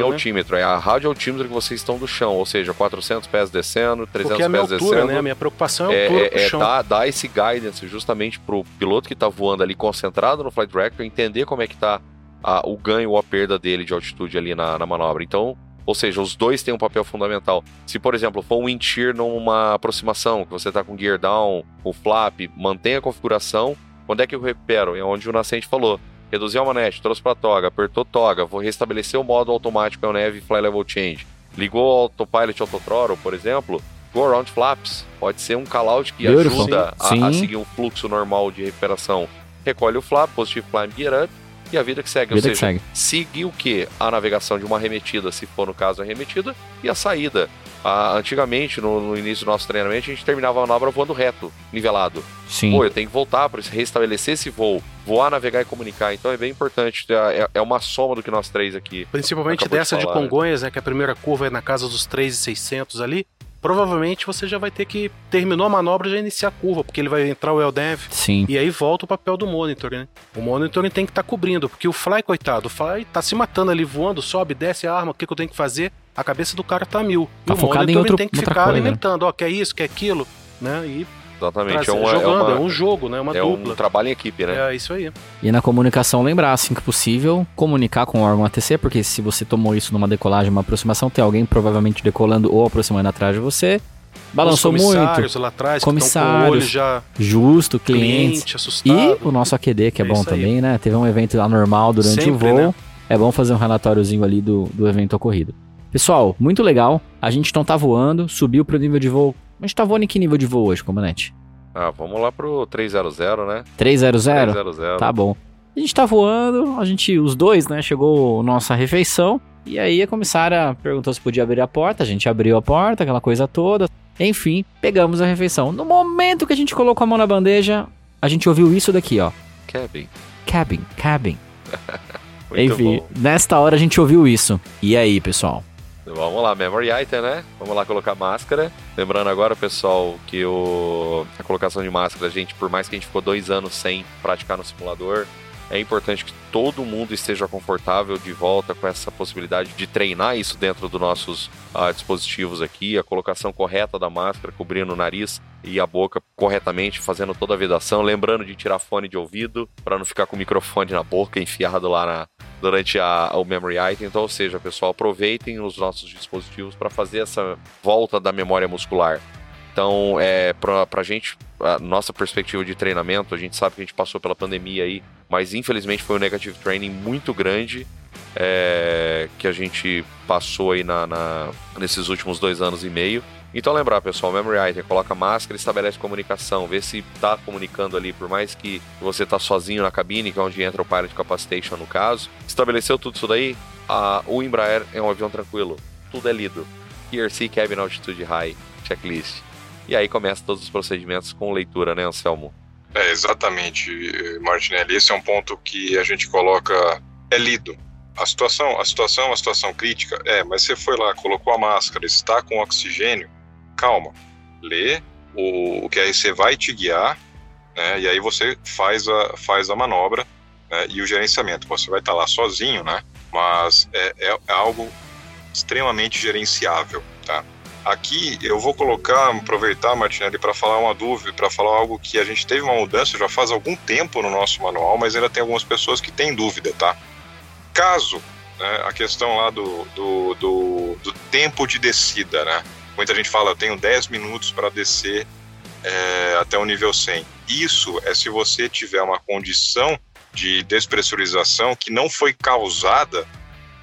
altímetro, é a rádio altímetro que vocês estão do chão, ou seja, 400 pés descendo, 300 pés descendo. Porque a minha altura, descendo, né? A minha preocupação é a altura pro chão. Dá esse guidance justamente pro piloto que tá voando ali concentrado no flight director, entender como é que tá o ganho ou a perda dele de altitude ali na manobra. Então, ou seja, os dois têm um papel fundamental. Se, por exemplo, for um wind shear numa aproximação, que você tá com gear down, com flap, mantenha a configuração. Onde é que eu recupero? É onde o Nascente falou. Reduziu a manete, trouxe para toga, apertou toga, vou restabelecer o modo automático ao neve Fly Level Change. Ligou o autopilot autothrottle, por exemplo, go around flaps. Pode ser um callout que ajuda a seguir um fluxo normal de recuperação. Recolhe o flap, positive climb, gear up e a vida que segue. Ou seja, seguir o que? A navegação de uma arremetida, se for no caso arremetida, e a saída. Antigamente, no início do nosso treinamento, a gente terminava a manobra voando reto, nivelado. Sim. Pô, eu tenho que voltar para restabelecer esse voo, voar, navegar e comunicar. Então é bem importante, é uma soma do que nós três aqui. Principalmente dessa de Congonhas, né, que a primeira curva é na casa dos 3,600 ali. Provavelmente você já vai ter que, terminou a manobra, já iniciar a curva, porque ele vai entrar o LDEV. Sim. E aí volta o papel do monitor, né? O monitor tem que estar cobrindo, porque o Fly, coitado, o Fly tá se matando ali, voando, sobe, desce a arma, o que eu tenho que fazer? A cabeça do cara tá mil. Tá focado em outra coisa. O monitor tem que ficar alimentando, ó, quer isso, quer aquilo, né? E exatamente, é um jogo, né? Uma dupla. É um trabalho em equipe, né? É isso aí. E na comunicação, lembrar, assim que possível, comunicar com o órgão ATC, porque se você tomou isso numa decolagem, uma aproximação, tem alguém provavelmente decolando ou aproximando atrás de você. Balançou muito. Os comissários lá atrás, comissários, que estão com o olho já... Justo, cliente assustado. E o nosso AQD, que é bom também, aí, né? Teve um evento anormal durante sempre, o voo. Né? É bom fazer um relatóriozinho ali do evento ocorrido. Pessoal, muito legal. A gente não tá voando, subiu pro nível de voo. A gente tá voando em que nível de voo hoje, comandante? Vamos lá pro 300, né? 300? 300. Tá bom. A gente tá voando, os dois, né? Chegou nossa refeição. E aí a comissária perguntou se podia abrir a porta. A gente abriu a porta, aquela coisa toda. Enfim, pegamos a refeição. No momento que a gente colocou a mão na bandeja, a gente ouviu isso daqui, ó. Cabin. Enfim, bom. Nesta hora a gente ouviu isso. E aí, pessoal? Vamos lá, memory item, né? Vamos lá colocar máscara. Lembrando agora, pessoal, que a colocação de máscara, gente, por mais que a gente ficou 2 anos sem praticar no simulador, é importante que todo mundo esteja confortável de volta com essa possibilidade de treinar isso dentro dos nossos dispositivos aqui, a colocação correta da máscara, cobrindo o nariz e a boca corretamente, fazendo toda a vedação, lembrando de tirar fone de ouvido para não ficar com o microfone na boca enfiado lá durante o memory item. Então, ou seja, pessoal, aproveitem os nossos dispositivos para fazer essa volta da memória muscular. Então, pra gente, a nossa perspectiva de treinamento, a gente sabe que a gente passou pela pandemia aí, mas infelizmente foi um negative training muito grande que a gente passou aí nesses últimos 2 anos e meio. Então, lembrar, pessoal, memory item, coloca máscara, estabelece comunicação, vê se tá comunicando ali, por mais que você tá sozinho na cabine, que é onde entra o Pilot Incapacitation no caso. Estabeleceu tudo isso daí, o Embraer é um avião tranquilo, tudo é lido. QRC, Cabin Altitude High, checklist. E aí começa todos os procedimentos com leitura, né, Anselmo? Exatamente, Martinelli. Esse é um ponto que a gente coloca, é lido. A situação é uma situação crítica, mas você foi lá, colocou a máscara, está com oxigênio, calma, lê, o QRC vai te guiar, né, e aí você faz a manobra, né, e o gerenciamento. Você vai estar lá sozinho, né, mas é algo extremamente gerenciável, tá? Aqui eu vou aproveitar, Martinelli, para falar uma dúvida, para falar algo que a gente teve uma mudança já faz algum tempo no nosso manual, mas ainda tem algumas pessoas que têm dúvida, tá? Caso, né, a questão lá do tempo de descida, né? Muita gente fala, eu tenho 10 minutos para descer até o nível 100. Isso é se você tiver uma condição de despressurização que não foi causada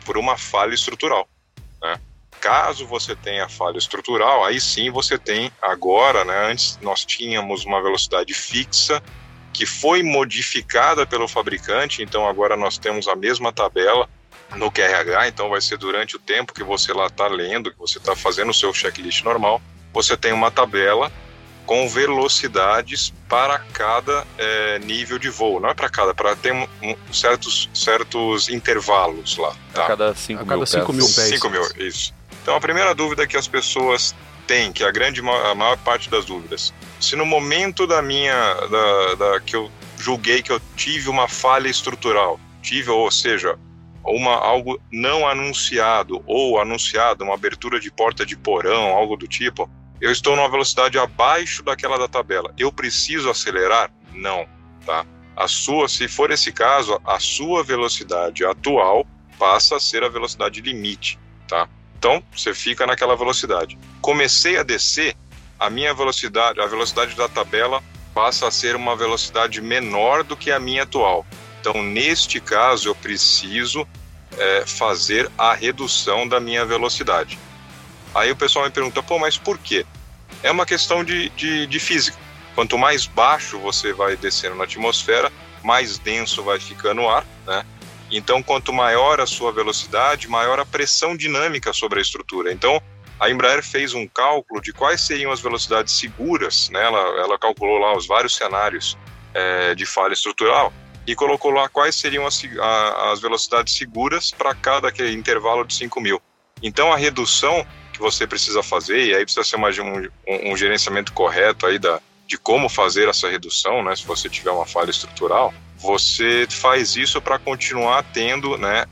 por uma falha estrutural, né? Caso você tenha falha estrutural, aí sim você tem agora, né? Antes nós tínhamos uma velocidade fixa que foi modificada pelo fabricante, então agora nós temos a mesma tabela no QRH, então vai ser durante o tempo que você lá está lendo, que você está fazendo o seu checklist normal, você tem uma tabela com velocidades para cada nível de voo. Não é para cada, para ter certos intervalos lá. Tá? A cada 5 mil pés. 5 mil, isso. Então, a primeira dúvida que as pessoas têm, que a maior parte das dúvidas, Se no momento da minha, que eu julguei que eu tive uma falha estrutural, ou seja, algo não anunciado ou anunciado, uma abertura de porta de porão, algo do tipo, eu estou numa velocidade abaixo daquela da tabela, eu preciso acelerar? Não, tá? Se for esse caso, a sua velocidade atual passa a ser a velocidade limite, tá? Então, você fica naquela velocidade. Comecei a descer, a velocidade da tabela passa a ser uma velocidade menor do que a minha atual. Então, neste caso, eu preciso fazer a redução da minha velocidade. Aí o pessoal me pergunta, pô, mas por quê? É uma questão de física. Quanto mais baixo você vai descendo na atmosfera, mais denso vai ficando o ar, né? Então, quanto maior a sua velocidade, maior a pressão dinâmica sobre a estrutura. Então, a Embraer fez um cálculo de quais seriam as velocidades seguras, né? Ela calculou lá os vários cenários de falha estrutural e colocou lá quais seriam as velocidades seguras para cada intervalo de 5 mil. Então, a redução que você precisa fazer, e aí precisa ser mais um gerenciamento correto aí de como fazer essa redução, né? Se você tiver uma falha estrutural, você faz isso para continuar tendo, né,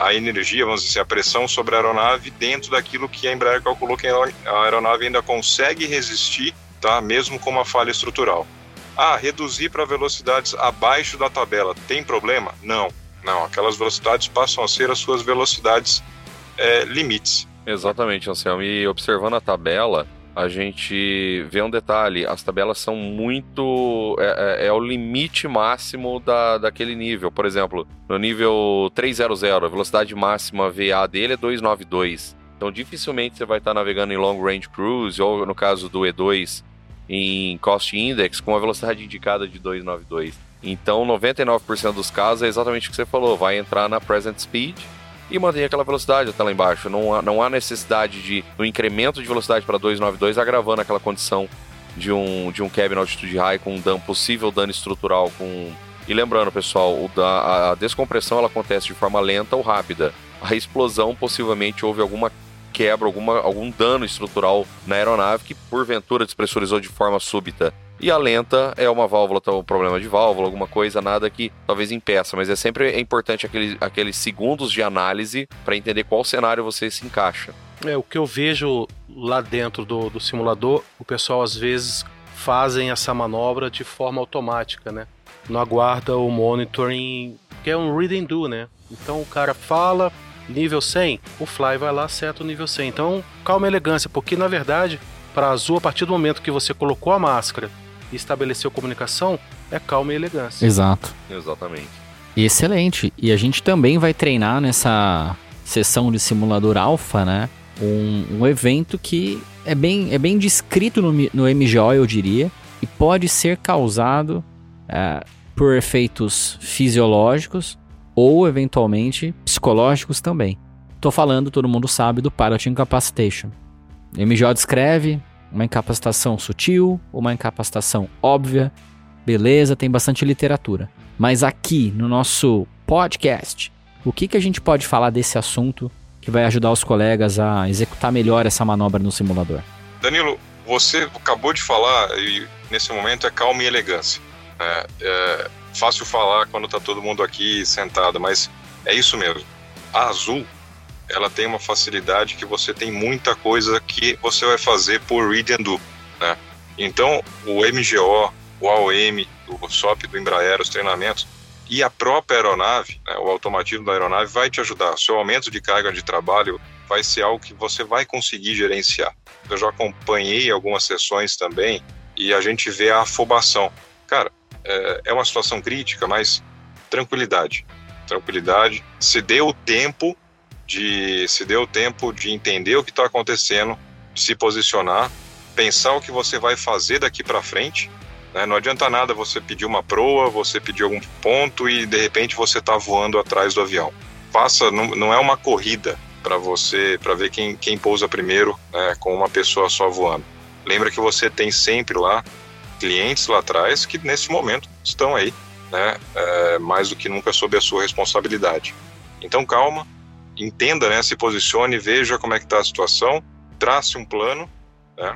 a energia, vamos dizer, a pressão sobre a aeronave dentro daquilo que a Embraer calculou que a aeronave ainda consegue resistir, tá? Mesmo com uma falha estrutural. Ah, reduzir para velocidades abaixo da tabela, tem problema? Não, aquelas velocidades passam a ser as suas velocidades limites. Exatamente, Anselmo. E observando a tabela, a gente vê um detalhe, as tabelas são muito... é o limite máximo daquele nível. Por exemplo, no nível 300, a velocidade máxima VA dele é 292. Então, dificilmente você vai estar navegando em Long Range Cruise, ou no caso do E2, em Cost Index, com a velocidade indicada de 292. Então, 99% dos casos é exatamente o que você falou, vai entrar na Present Speed e mantém aquela velocidade até lá embaixo. Não há necessidade do incremento de velocidade para 292 agravando aquela condição de um cabin altitude high com um possível dano estrutural. E lembrando, pessoal, a descompressão ela acontece de forma lenta ou rápida. A explosão, possivelmente, houve alguma quebra, algum dano estrutural na aeronave que, porventura, despressurizou de forma súbita. E a lenta é uma válvula, um problema de válvula, alguma coisa, nada que talvez impeça, mas é sempre importante aqueles segundos de análise para entender qual cenário você se encaixa. O que eu vejo lá dentro do simulador, o pessoal às vezes fazem essa manobra de forma automática, né? Não aguarda o monitoring, que é um read and do, né? Então o cara fala nível 100, o Fly vai lá, acerta o nível 100. Então, calma e elegância, porque na verdade, para Azul, a partir do momento que você colocou a máscara e estabeleceu comunicação, é calma e elegância. Exato. Exatamente. Excelente. E a gente também vai treinar nessa sessão de simulador alfa, né? Um evento que é bem descrito no MGO, eu diria, e pode ser causado por efeitos fisiológicos ou, eventualmente, psicológicos também. Tô falando, todo mundo sabe, do Pilot Incapacitation. O MGO descreve uma incapacitação sutil, uma incapacitação óbvia, beleza, tem bastante literatura. Mas aqui, no nosso podcast, o que a gente pode falar desse assunto que vai ajudar os colegas a executar melhor essa manobra no simulador? Danilo, você acabou de falar, e nesse momento é calma e elegância. É fácil falar quando está todo mundo aqui sentado, mas é isso mesmo. A Azul, ela tem uma facilidade que você tem muita coisa que você vai fazer por read and do, né? Então, o MGO, o AOM, o SOP do Embraer, os treinamentos e a própria aeronave, né, o automatismo da aeronave vai te ajudar. O seu aumento de carga de trabalho vai ser algo que você vai conseguir gerenciar. Eu já acompanhei algumas sessões também e a gente vê a afobação. Cara, é uma situação crítica, mas tranquilidade. Tranquilidade, se deu o tempo de entender o que está acontecendo, de se posicionar, pensar o que você vai fazer daqui para frente, né? Não adianta nada você pedir uma proa, você pedir algum ponto e de repente você está voando atrás do avião. Não é uma corrida para você, para ver quem pousa primeiro, né, com uma pessoa só voando. Lembra que você tem sempre lá clientes lá atrás que nesse momento estão aí, né, mais do que nunca sob a sua responsabilidade. Então calma, entenda, né, se posicione, veja como é que está a situação, trace um plano, né,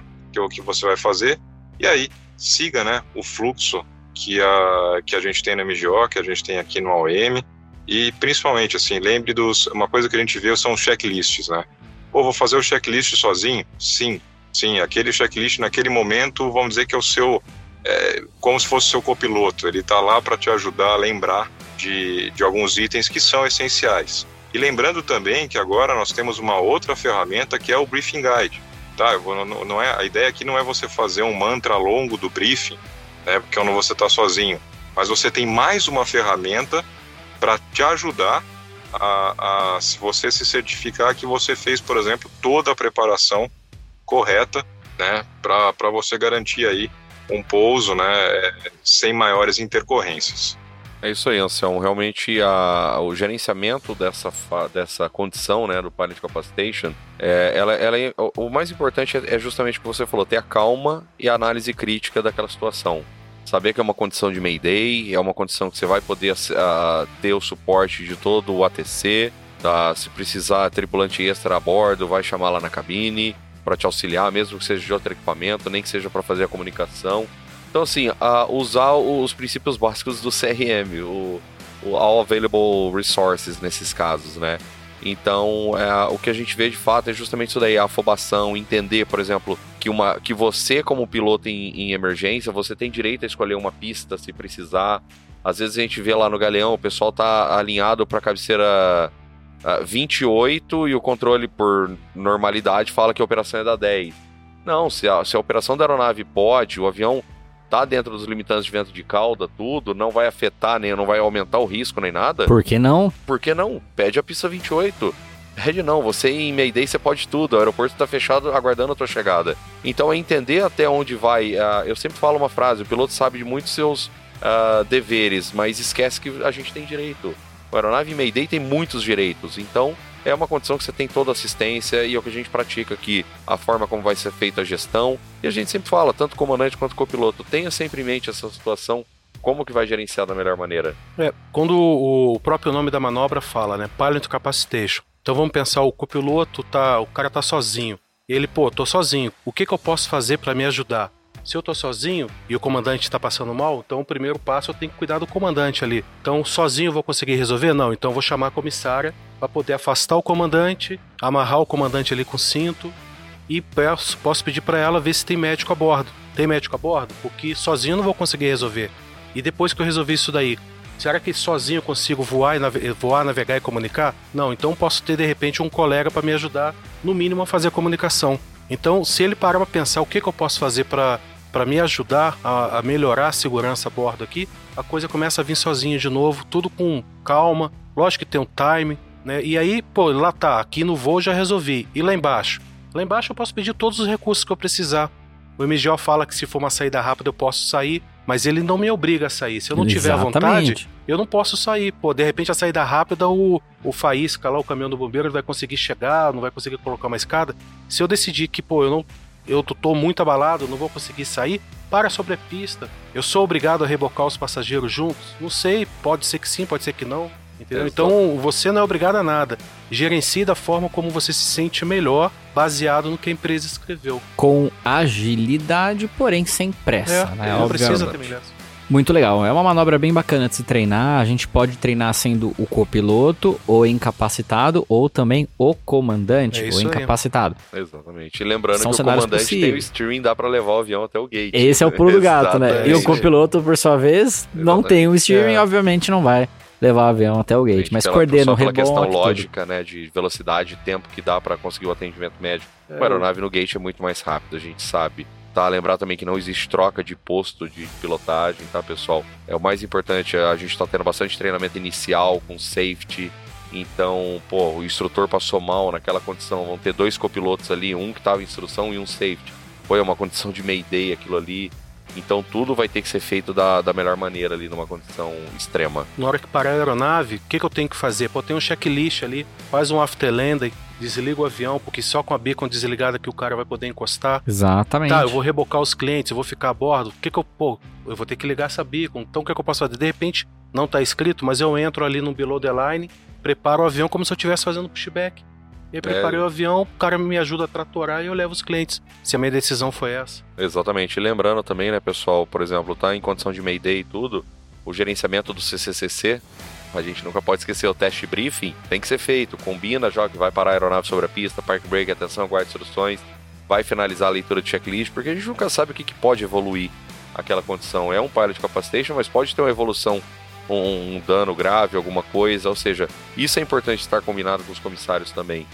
que você vai fazer, e aí siga, né, o fluxo que a gente tem na MGO, que a gente tem aqui no AOM, e principalmente, assim, lembre dos... Uma coisa que a gente vê são os checklists, né? Ou vou fazer o checklist sozinho? Sim, sim, aquele checklist naquele momento, vamos dizer que é o seu... É, como se fosse o seu copiloto, ele está lá para te ajudar a lembrar de alguns itens que são essenciais. E lembrando também que agora nós temos uma outra ferramenta que é o Briefing Guide. Tá? A ideia aqui não é você fazer um mantra longo do briefing, né, porque quando você está sozinho, mas você tem mais uma ferramenta para te ajudar a se você se certificar que você fez, por exemplo, toda a preparação correta, né, para você garantir aí um pouso, né, sem maiores intercorrências. É isso aí, Anselmo. Realmente o gerenciamento dessa condição, né, do Pilot Incapacitation, o mais importante é justamente o que você falou, ter a calma e a análise crítica daquela situação. Saber que é uma condição de Mayday, é uma condição que você vai poder ter o suporte de todo o ATC, tá? Se precisar tripulante extra a bordo, vai chamar lá na cabine para te auxiliar, mesmo que seja de outro equipamento, nem que seja para fazer a comunicação. Então, assim, usar os princípios básicos do CRM, o All Available Resources nesses casos, né? Então, o que a gente vê de fato é justamente isso daí, a afobação, entender, por exemplo, que você, como piloto em emergência, você tem direito a escolher uma pista se precisar. Às vezes a gente vê lá no Galeão, o pessoal tá alinhado para a cabeceira 28 e o controle, por normalidade, fala que a operação é da 10. Não, se a operação da aeronave pode, o avião... tá dentro dos limitantes de vento de cauda, tudo, não vai afetar, nem não vai aumentar o risco, nem nada. Por que não? Por que não? Pede a pista 28. Pede não, você em Mayday você pode tudo, o aeroporto tá fechado aguardando a tua chegada. Então é entender até onde vai. Eu sempre falo uma frase, o piloto sabe de muitos seus deveres, mas esquece que a gente tem direito. A aeronave em Mayday tem muitos direitos, então é uma condição que você tem toda assistência e é o que a gente pratica aqui, a forma como vai ser feita a gestão. E a gente sempre fala, tanto comandante quanto copiloto, tenha sempre em mente essa situação, como que vai gerenciar da melhor maneira. Quando o próprio nome da manobra fala, né, Pilot Incapacitation. Então vamos pensar, o copiloto, o cara tá sozinho, ele, tô sozinho, o que eu posso fazer para me ajudar? Se eu tô sozinho e o comandante tá passando mal, então o primeiro passo eu tenho que cuidar do comandante ali. Então sozinho eu vou conseguir resolver? Não, então eu vou chamar a comissária para poder afastar o comandante, amarrar o comandante ali com o cinto e posso pedir para ela ver se tem médico a bordo. Tem médico a bordo? Porque sozinho eu não vou conseguir resolver. E depois que eu resolvi isso daí, será que sozinho eu consigo voar, navegar e comunicar? Não, então posso ter de repente um colega para me ajudar, no mínimo, a fazer a comunicação. Então, se ele parar para pensar o que eu posso fazer para me ajudar a melhorar a segurança a bordo aqui, a coisa começa a vir sozinha de novo, tudo com calma, lógico que tem um time, né? E aí, lá tá, aqui no voo já resolvi, e lá embaixo? Lá embaixo eu posso pedir todos os recursos que eu precisar. O MGO fala que se for uma saída rápida eu posso sair, mas ele não me obriga a sair. Se eu não tiver vontade, eu não posso sair. De repente a saída rápida, o faísca lá, o caminhão do bombeiro, ele vai conseguir chegar, não vai conseguir colocar uma escada. Se eu decidir que, eu tô muito abalado, não vou conseguir sair, para sobre a pista. Eu sou obrigado a rebocar os passageiros juntos? Não sei, pode ser que sim, pode ser que não. Entendeu? Então você não é obrigado a nada. Gerencie da forma como você se sente melhor, baseado no que a empresa escreveu. Com agilidade, porém sem pressa. Né? Não precisa ter pressa. Muito legal. É uma manobra bem bacana de se treinar. A gente pode treinar sendo o copiloto, ou incapacitado, ou também o comandante, ou incapacitado. Aí. Exatamente. E lembrando que o comandante tem o steering, dá para levar o avião até o gate. Esse é o pulo do gato, né? E o copiloto, por sua vez, não tem o steering, obviamente não vai levar o avião até o gate, mas coordena o rebote. Só pela questão lógica, né, de velocidade e tempo que dá para conseguir o atendimento médico. A aeronave no gate é muito mais rápida, a gente sabe. Tá, lembrar também que não existe troca de posto de pilotagem, tá, pessoal? É o mais importante, a gente tá tendo bastante treinamento inicial com safety, então, o instrutor passou mal naquela condição, vão ter 2 copilotos ali, um que tava em instrução e um safety. Foi uma condição de Mayday aquilo ali. Então tudo vai ter que ser feito da melhor maneira ali, numa condição extrema. Na hora que parar a aeronave, o que eu tenho que fazer? Tem um checklist ali, faz um afterlanding, desliga o avião, porque só com a beacon desligada que o cara vai poder encostar. Exatamente. Tá, eu vou rebocar os clientes, eu vou ficar a bordo. O que eu... eu vou ter que ligar essa beacon. Então o que eu posso fazer? De repente, não tá escrito, mas eu entro ali no below the line, preparo o avião como se eu estivesse fazendo pushback. Eu preparei o avião, o cara me ajuda a tratorar e eu levo os clientes, se a minha decisão foi essa. Exatamente, e lembrando também, né, pessoal, por exemplo, tá em condição de Mayday e tudo, o gerenciamento do CCCC, a gente nunca pode esquecer, o teste briefing tem que ser feito, combina, joga, vai parar a aeronave sobre a pista, park break, atenção, guarda instruções, vai finalizar a leitura de checklist, porque a gente nunca sabe o que pode evoluir aquela condição. É um Pilot Incapacitation, mas pode ter uma evolução, um dano grave, alguma coisa, ou seja, isso é importante estar combinado com os comissários também.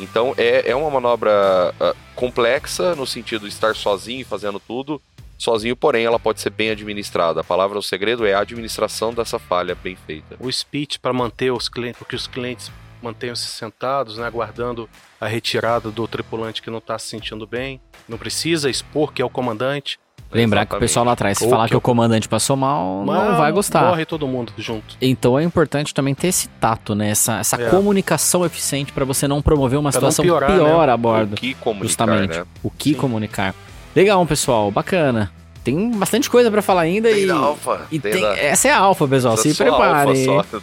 Então é uma manobra complexa, no sentido de estar sozinho, fazendo tudo sozinho, porém ela pode ser bem administrada. A palavra, o segredo é a administração dessa falha bem feita. O speech para manter os clientes, porque os clientes mantenham-se sentados, né, aguardando a retirada do tripulante que não está se sentindo bem. Não precisa expor que é o comandante. Lembrar Exatamente. Que o pessoal lá atrás, se ou falar que o comandante passou mal, não vai gostar. Morre todo mundo junto. Então é importante também ter esse tato, né? Essa comunicação eficiente para você não promover uma situação pior, né, a bordo. O que comunicar, justamente, né? O que comunicar. Legal, pessoal. Bacana. Tem bastante coisa para falar ainda. Tem Alpha. Essa é a Alpha, pessoal. Se preparem.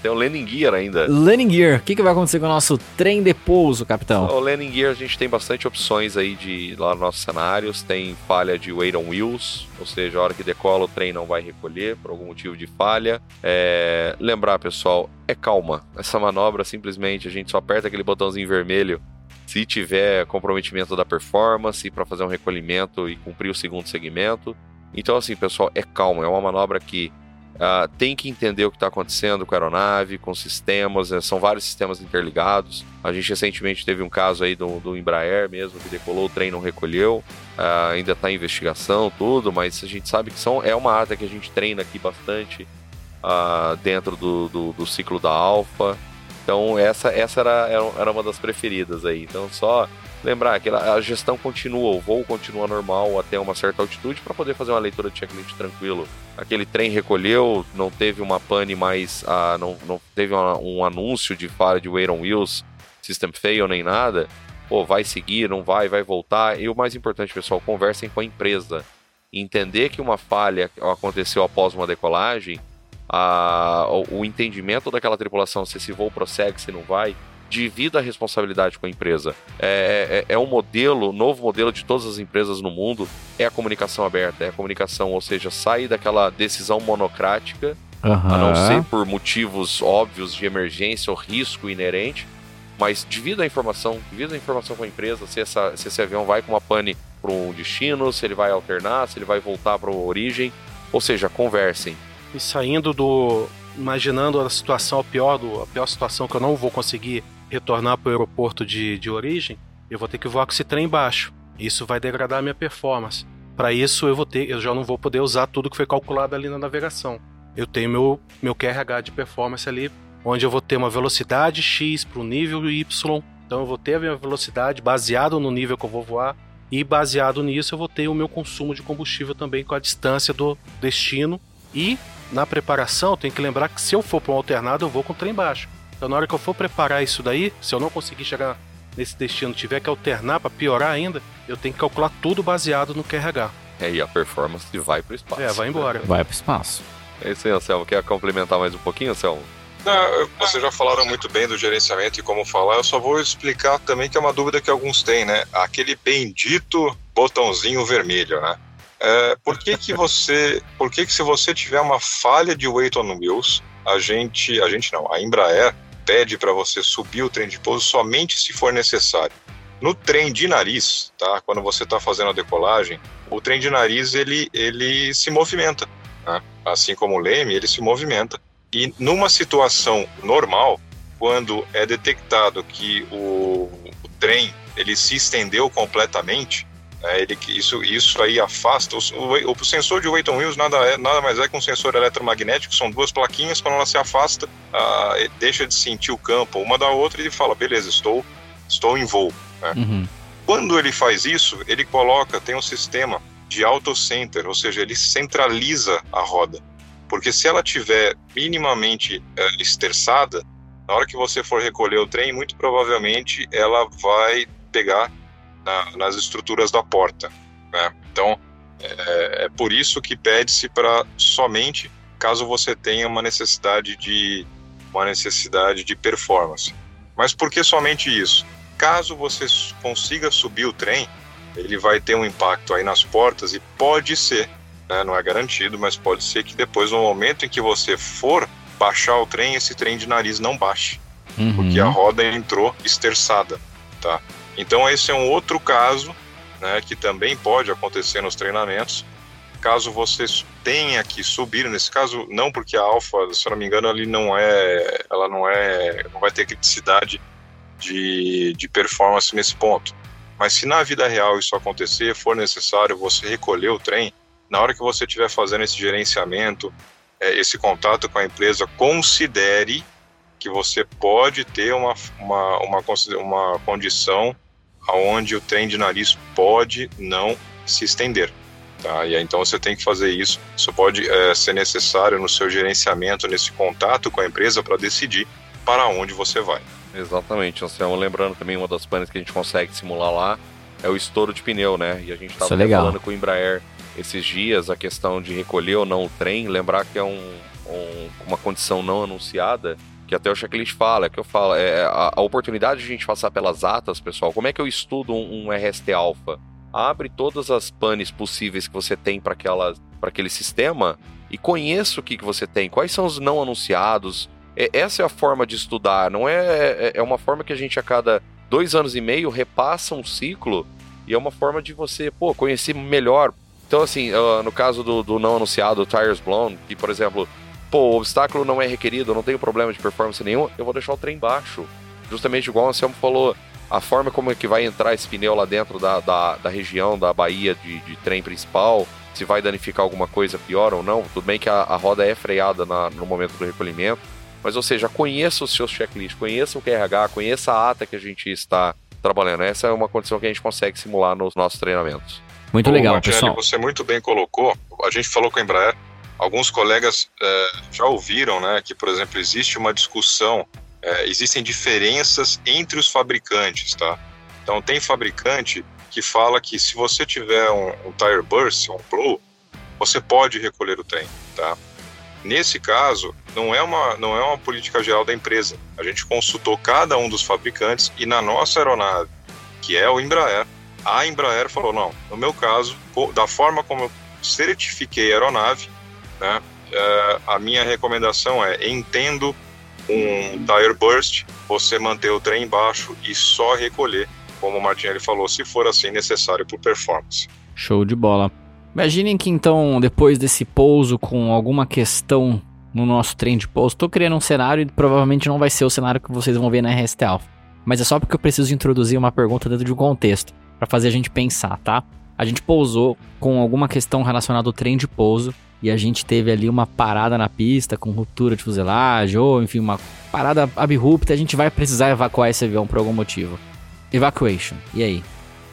Tem o landing gear ainda. Landing gear. O que vai acontecer com o nosso trem de pouso, capitão? O landing gear, a gente tem bastante opções aí de lá nos nossos cenários. Tem falha de weight on wheels, ou seja, a hora que decola o trem não vai recolher por algum motivo de falha. Lembrar, pessoal, é calma. Essa manobra, simplesmente, a gente só aperta aquele botãozinho vermelho se tiver comprometimento da performance, para fazer um recolhimento e cumprir o segundo segmento. Então, assim, pessoal, é calma. É uma manobra que tem que entender o que está acontecendo com a aeronave, com sistemas, né? São vários sistemas interligados. A gente recentemente teve um caso aí do Embraer mesmo, que decolou, o trem não recolheu. Ainda está em investigação, tudo, mas a gente sabe que é uma ata que a gente treina aqui bastante dentro do ciclo da Alpha. Então, essa era uma das preferidas aí. Então, só lembrar que a gestão continua, o voo continua normal até uma certa altitude para poder fazer uma leitura de checklist tranquilo. Aquele trem recolheu, não teve uma pane mais, não teve um anúncio de falha de Weight on Wheels, System Fail, nem nada. Pô, vai seguir, não vai voltar. E o mais importante, pessoal, conversem com a empresa. Entender que uma falha aconteceu após uma decolagem, o entendimento daquela tripulação, se esse voo prossegue, se não vai, divida a responsabilidade com a empresa. É um modelo, novo modelo de todas as empresas no mundo, é a comunicação aberta, é a comunicação, ou seja, sair daquela decisão monocrática, a não ser por motivos óbvios de emergência ou risco inerente, mas divida a informação com a empresa, se esse avião vai com uma pane para um destino, se ele vai alternar, se ele vai voltar para a origem, ou seja, conversem. E saindo imaginando a situação a pior situação, que eu não vou conseguir retornar para o aeroporto de origem, eu vou ter que voar com esse trem baixo. Isso vai degradar a minha performance. Para isso eu já não vou poder usar tudo que foi calculado ali na navegação. Eu tenho meu QRH de performance ali, onde eu vou ter uma velocidade X para o nível Y. Então eu vou ter a minha velocidade baseado no nível que eu vou voar, e baseado nisso eu vou ter o meu consumo de combustível também com a distância do destino. E na preparação, eu tenho que lembrar que se eu for para um alternado, eu vou com o trem baixo. Então, na hora que eu for preparar isso daí, se eu não conseguir chegar nesse destino, tiver que alternar para piorar ainda, eu tenho que calcular tudo baseado no QRH. E a performance vai para o espaço. Vai embora. Vai para o espaço. É isso aí, Anselmo. Quer complementar mais um pouquinho, Anselmo? Não, vocês já falaram muito bem do gerenciamento e como falar. Eu só vou explicar também que é uma dúvida que alguns têm, né? Aquele bendito botãozinho vermelho, né? Por que se você tiver uma falha de weight on wheels, a Embraer pede para você subir o trem de pouso somente se for necessário. No trem de nariz, tá? Quando você está fazendo a decolagem, o trem de nariz ele se movimenta, né? Assim como o leme, ele se movimenta. E numa situação normal, quando é detectado que o trem ele se estendeu completamente, isso aí afasta o sensor de Weight on Wheels nada mais é que um sensor eletromagnético, são duas plaquinhas. Quando ela se afasta, deixa de sentir o campo uma da outra e ele fala, beleza, estou em voo, né? Uhum. Quando ele faz isso, ele tem um sistema de auto-center, ou seja, ele centraliza a roda, porque se ela estiver minimamente esterçada, na hora que você for recolher o trem, muito provavelmente ela vai pegar nas estruturas da porta, né? Então, é por isso que pede-se para somente caso você tenha uma necessidade de performance. Mas por que somente isso? Caso você consiga subir o trem, ele vai ter um impacto aí nas portas e pode ser, né, não é garantido, mas pode ser que depois, no momento em que você for baixar o trem, esse trem de nariz não baixe, porque a roda entrou esterçada, tá? Então esse é um outro caso, né, que também pode acontecer nos treinamentos, caso você tenha que subir. Nesse caso não, porque a Alfa, se eu não me engano, ela não vai ter criticidade de performance nesse ponto. Mas se na vida real isso acontecer, for necessário você recolher o trem, na hora que você estiver fazendo esse gerenciamento, esse contato com a empresa, considere que você pode ter uma condição onde o trem de nariz pode não se estender, tá? E aí, então você tem que fazer isso. Isso pode ser necessário no seu gerenciamento, nesse contato com a empresa, para decidir para onde você vai. Exatamente, Anselmo. Lembrando também, uma das panes que a gente consegue simular lá é o estouro de pneu, né? E a gente estava falando com o Embraer esses dias, a questão de recolher ou não o trem. Lembrar que é uma condição não anunciada, que até o checklist fala, que eu falo, a oportunidade de a gente passar pelas atas, pessoal. Como é que eu estudo um RST Alpha? Abre todas as panes possíveis que você tem para aquele sistema e conheça o que você tem, quais são os não anunciados. Essa é a forma de estudar, não é? É uma forma que a gente, a cada 2 anos e meio, repassa um ciclo, e é uma forma de você, conhecer melhor. Então, assim, no caso do não anunciado, o Tires Blown, que, por exemplo, o obstáculo não é requerido, eu não tenho problema de performance nenhum, eu vou deixar o trem baixo. Justamente igual o Anselmo falou, a forma como é que vai entrar esse pneu lá dentro da região, da baía de trem principal, se vai danificar alguma coisa pior ou não. Tudo bem que a roda é freada no momento do recolhimento, mas, ou seja, conheça os seus checklists, conheça o QRH, conheça a ata que a gente está trabalhando. Essa é uma condição que a gente consegue simular nos nossos treinamentos. Muito legal, Martinelli, pessoal. Você muito bem colocou, a gente falou com a Embraer, alguns colegas já ouviram, né, que, por exemplo, existe uma discussão, existem diferenças entre os fabricantes, tá? Então, tem fabricante que fala que se você tiver um tire burst, um blow, você pode recolher o trem, tá? Nesse caso, não é uma política geral da empresa. A gente consultou cada um dos fabricantes e na nossa aeronave, que é o Embraer, a Embraer falou, não, no meu caso, da forma como eu certifiquei a aeronave, né, a minha recomendação é, entendo um tire burst, você manter o trem embaixo e só recolher, como o Martinelli falou, se for assim necessário por performance. Show de bola. Imaginem que, então, depois desse pouso com alguma questão no nosso trem de pouso, estou criando um cenário e provavelmente não vai ser o cenário que vocês vão ver na RST Alpha. Mas é só porque eu preciso introduzir uma pergunta dentro de um contexto, para fazer a gente pensar, tá? A gente pousou com alguma questão relacionada ao trem de pouso e a gente teve ali uma parada na pista com ruptura de fuselagem ou, enfim, uma parada abrupta, a gente vai precisar evacuar esse avião por algum motivo. Evacuation, e aí?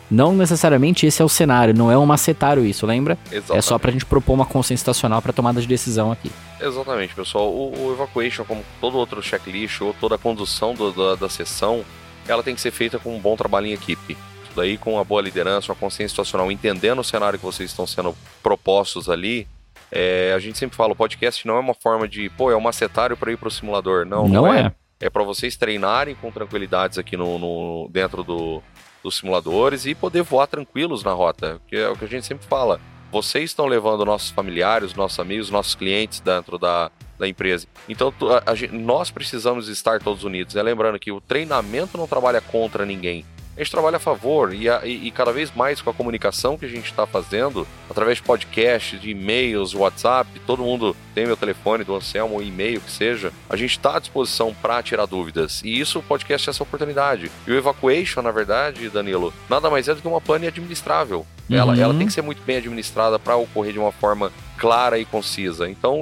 Não necessariamente esse é o cenário, não é um macetário isso, lembra? Exatamente. É só pra gente propor uma consciência estacional pra tomada de decisão aqui. Exatamente, pessoal. O evacuation, como todo outro checklist ou toda a condução da sessão, ela tem que ser feita com um bom trabalho em equipe. Isso daí com uma boa liderança, uma consciência estacional, entendendo o cenário que vocês estão sendo propostos ali. A gente sempre fala, o podcast não é uma forma de, é um macetário pra ir pro simulador. Não é. É pra vocês treinarem com tranquilidades aqui dentro dos simuladores e poder voar tranquilos na rota, que é o que a gente sempre fala. Vocês estão levando nossos familiares, nossos amigos, nossos clientes dentro da empresa. Então, nós precisamos estar todos unidos, né? Lembrando que o treinamento não trabalha contra ninguém. A gente trabalha a favor e cada vez mais com a comunicação que a gente está fazendo, através de podcast, de e-mails, WhatsApp, todo mundo tem meu telefone do Anselmo, e-mail, que seja. A gente está à disposição para tirar dúvidas. E isso, o podcast é essa oportunidade. E o Evacuation, na verdade, Danilo, nada mais é do que uma pane administrável. Ela tem que ser muito bem administrada para ocorrer de uma forma clara e concisa. Então,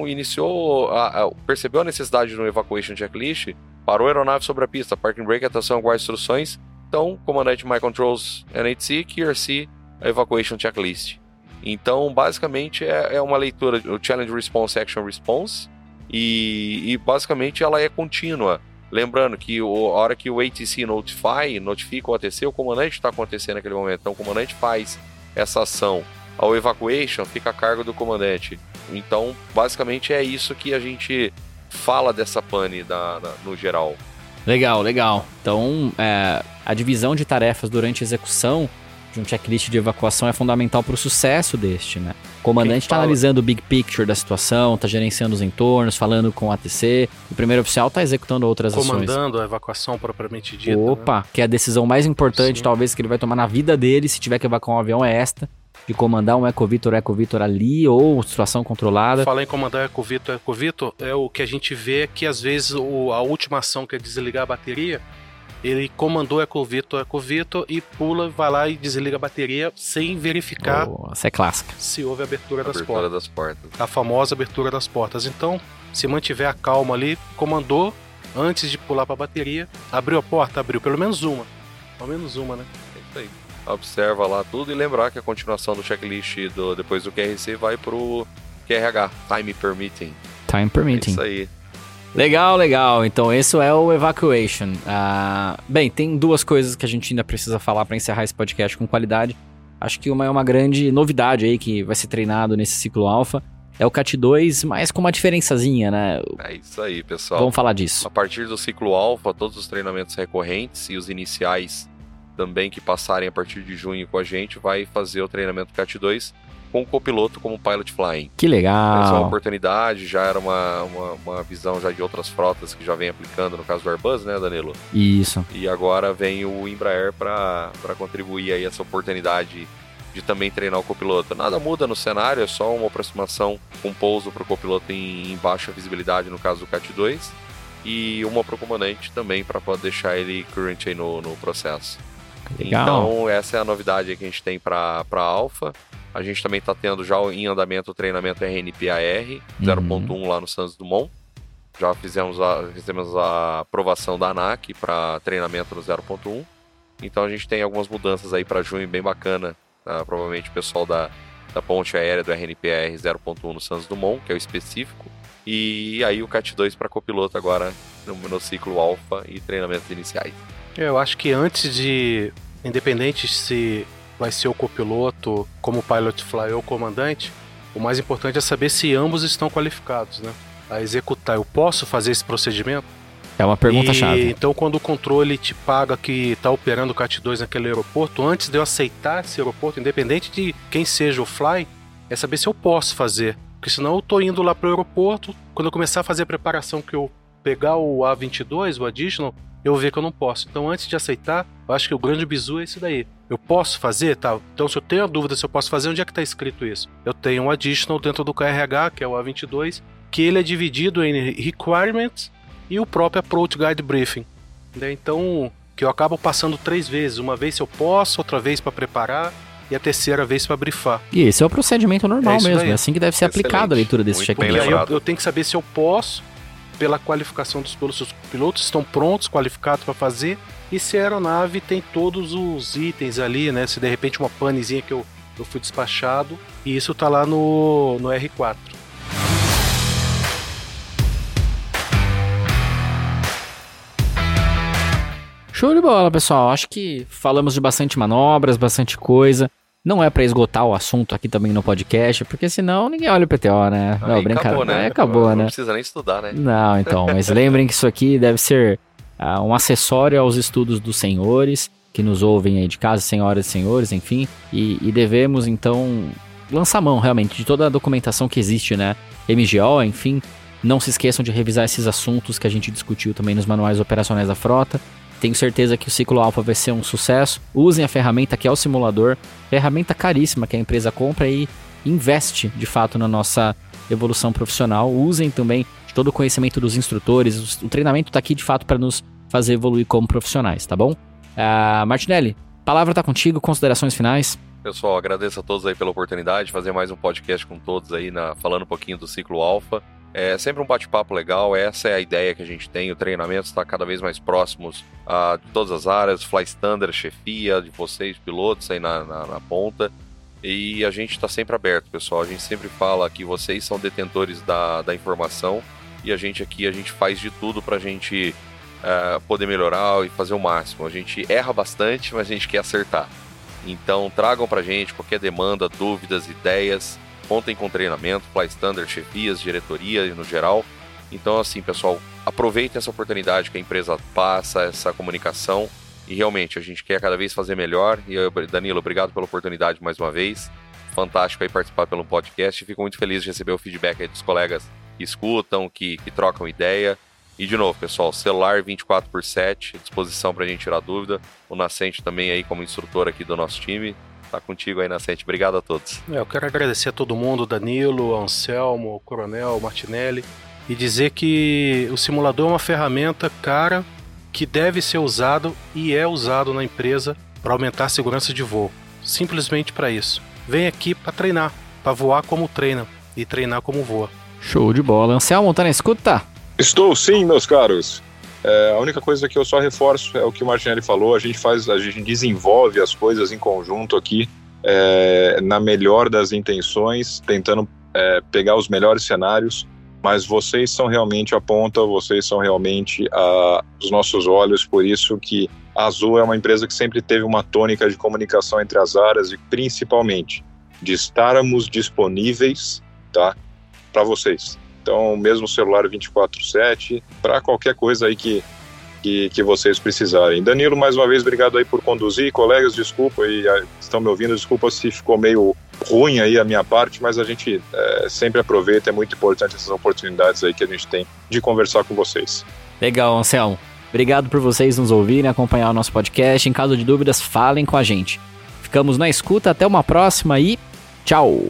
percebeu a necessidade de um Evacuation Checklist, parou a aeronave sobre a pista, Parking Brake, atenção, aguardar instruções. Então, comandante My Controls NHC, QRC, Evacuation Checklist. Então, basicamente, é uma leitura, o Challenge Response, Action Response, e basicamente ela é contínua. Lembrando que a hora que o ATC notifica o ATC, o comandante está acontecendo naquele momento. Então, o comandante faz essa ação. A Evacuation fica a cargo do comandante. Então, basicamente, é isso que a gente fala dessa pane no geral. Legal, legal. Então, a divisão de tarefas durante a execução de um checklist de evacuação é fundamental para o sucesso deste, né? O comandante está analisando o big picture da situação, está gerenciando os entornos, falando com o ATC. O primeiro oficial está executando outras ações. Comandando a evacuação propriamente dita. Opa, né? Que é a decisão mais importante, sim, talvez, que ele vai tomar na vida dele, se tiver que evacuar um avião, é esta. De comandar um Eco-Vitor ali, ou situação controlada. Falar em comandar Eco-Vitor, é o que a gente vê que às vezes a última ação, que é desligar a bateria, ele comandou Eco-Vitor e pula, vai lá e desliga a bateria sem verificar. Essa é clássica. Se houve abertura das portas. A famosa abertura das portas. Então, se mantiver a calma ali, comandou antes de pular para a bateria, abriu a porta, pelo menos uma, né? É isso aí. Observa lá tudo e lembrar que a continuação do checklist depois do QRC vai pro QRH, Time Permitting. É isso aí. Legal. Então, esse é o Evacuation. Bem, tem duas coisas que a gente ainda precisa falar para encerrar esse podcast com qualidade. Acho que uma é uma grande novidade aí que vai ser treinado nesse ciclo alfa. É o CAT2, mas com uma diferençazinha, né? É isso aí, pessoal. Vamos falar disso. A partir do ciclo alfa, todos os treinamentos recorrentes e os iniciais também que passarem a partir de junho com a gente, vai fazer o treinamento CAT2 com o copiloto como Pilot Flying. Que legal! Essa é uma oportunidade, já era uma visão já de outras frotas que já vem aplicando, no caso do Airbus, né, Danilo? Isso. E agora vem o Embraer para contribuir aí essa oportunidade de também treinar o copiloto. Nada muda no cenário, é só uma aproximação com pouso para o copiloto em baixa visibilidade, no caso do CAT2, e uma para o comandante também, para deixar ele current aí no processo. Legal. Então, essa é a novidade que a gente tem para a Alpha. A gente também está tendo já em andamento o treinamento RNPAR 0.1 lá no Santos Dumont. Já fizemos a aprovação da ANAC para treinamento no 0.1. Então, a gente tem algumas mudanças aí para junho, bem bacana. Tá? Provavelmente o pessoal da ponte aérea do RNPAR 0.1 no Santos Dumont, que é o específico. E aí o CAT2 para copiloto agora no ciclo Alpha e treinamentos iniciais. Eu acho que antes de, independente se vai ser o copiloto, como Pilot Fly ou comandante, o mais importante é saber se ambos estão qualificados, né, a executar. Eu posso fazer esse procedimento? É uma pergunta-chave. Então, quando o controle te paga que está operando o CAT2 naquele aeroporto, antes de eu aceitar esse aeroporto, independente de quem seja o Fly, é saber se eu posso fazer. Porque senão eu estou indo lá para o aeroporto, quando eu começar a fazer a preparação, que eu pegar o A22, o Additional, eu ver que eu não posso. Então, antes de aceitar, eu acho que o grande bizu é isso daí. Eu posso fazer, tá? Então, se eu tenho a dúvida se eu posso fazer, onde é que está escrito isso? Eu tenho um additional dentro do QRH, que é o A22, que ele é dividido em requirements e o próprio approach guide briefing. Né? Então, que eu acabo passando 3 vezes. Uma vez se eu posso, outra vez para preparar e a terceira vez para brifar. E esse é o procedimento normal mesmo. É assim que deve ser aplicado a leitura desse checklist. Eu tenho que saber se eu posso, pela qualificação dos pilotos, se os pilotos estão prontos, qualificados para fazer, e se a aeronave tem todos os itens ali, né? Se de repente uma panezinha que eu fui despachado, e isso tá lá no R4. Show de bola, pessoal. Acho que falamos de bastante manobras, bastante coisa. Não é para esgotar o assunto aqui também no podcast, porque senão ninguém olha o PTO, né? Aí, não, brincadeira. Acabou, né? Acabou, né? Não precisa nem estudar, né? Não, então, mas lembrem que isso aqui deve ser um acessório aos estudos dos senhores, que nos ouvem aí de casa, senhoras e senhores, enfim, e devemos, então, lançar mão, realmente, de toda a documentação que existe, né? MGO, enfim, não se esqueçam de revisar esses assuntos que a gente discutiu também nos manuais operacionais da frota. Tenho certeza que o ciclo alfa vai ser um sucesso. Usem a ferramenta que é o simulador. Ferramenta caríssima que a empresa compra e investe, de fato, na nossa evolução profissional. Usem também todo o conhecimento dos instrutores. O treinamento está aqui, de fato, para nos fazer evoluir como profissionais, tá bom? Martinelli, a palavra está contigo. Considerações finais? Pessoal, agradeço a todos aí pela oportunidade de fazer mais um podcast com todos aí, falando um pouquinho do ciclo alfa. É sempre um bate-papo legal, essa é a ideia que a gente tem, o treinamento está cada vez mais próximos de todas as áreas, Fly Standard, chefia, de vocês, pilotos aí na ponta, e a gente está sempre aberto, pessoal, a gente sempre fala que vocês são detentores da informação, e a gente aqui, a gente faz de tudo para a gente poder melhorar e fazer o máximo, a gente erra bastante, mas a gente quer acertar, então tragam para a gente qualquer demanda, dúvidas, ideias, contem com treinamento, Fly Standard, chefias, diretoria no geral, Então, assim, pessoal, aproveitem essa oportunidade que a empresa passa, essa comunicação, e realmente a gente quer cada vez fazer melhor. E eu, Danilo, obrigado pela oportunidade mais uma vez. Fantástico aí participar pelo podcast. Fico muito feliz de receber o feedback aí dos colegas que escutam, que trocam ideia. E, de novo, pessoal, celular 24/7, à disposição para a gente tirar dúvida. O Nascente também aí como instrutor aqui do nosso time. Tá contigo aí, Nascente. Obrigado a todos. Eu quero agradecer a todo mundo, Danilo, Anselmo, Coronel, Martinelli, e dizer que o simulador é uma ferramenta cara que deve ser usado e é usado na empresa para aumentar a segurança de voo. Simplesmente para isso. Vem aqui para treinar, para voar como treina e treinar como voa. Show de bola. Anselmo, tá na escuta? Estou sim, meus caros. A única coisa que eu só reforço é o que o Martinelli falou, a gente desenvolve as coisas em conjunto aqui, na melhor das intenções, tentando pegar os melhores cenários, mas vocês são realmente a ponta, vocês são realmente os nossos olhos, por isso que a Azul é uma empresa que sempre teve uma tônica de comunicação entre as áreas e principalmente de estarmos disponíveis, tá, para vocês. Então, mesmo celular 24/7, para qualquer coisa aí que vocês precisarem. Danilo, mais uma vez, obrigado aí por conduzir. Colegas, desculpa aí, estão me ouvindo, desculpa se ficou meio ruim aí a minha parte, mas a gente sempre aproveita, é muito importante essas oportunidades aí que a gente tem de conversar com vocês. Legal, Anselmo. Obrigado por vocês nos ouvirem, acompanhar o nosso podcast. Em caso de dúvidas, falem com a gente. Ficamos na escuta, até uma próxima e tchau!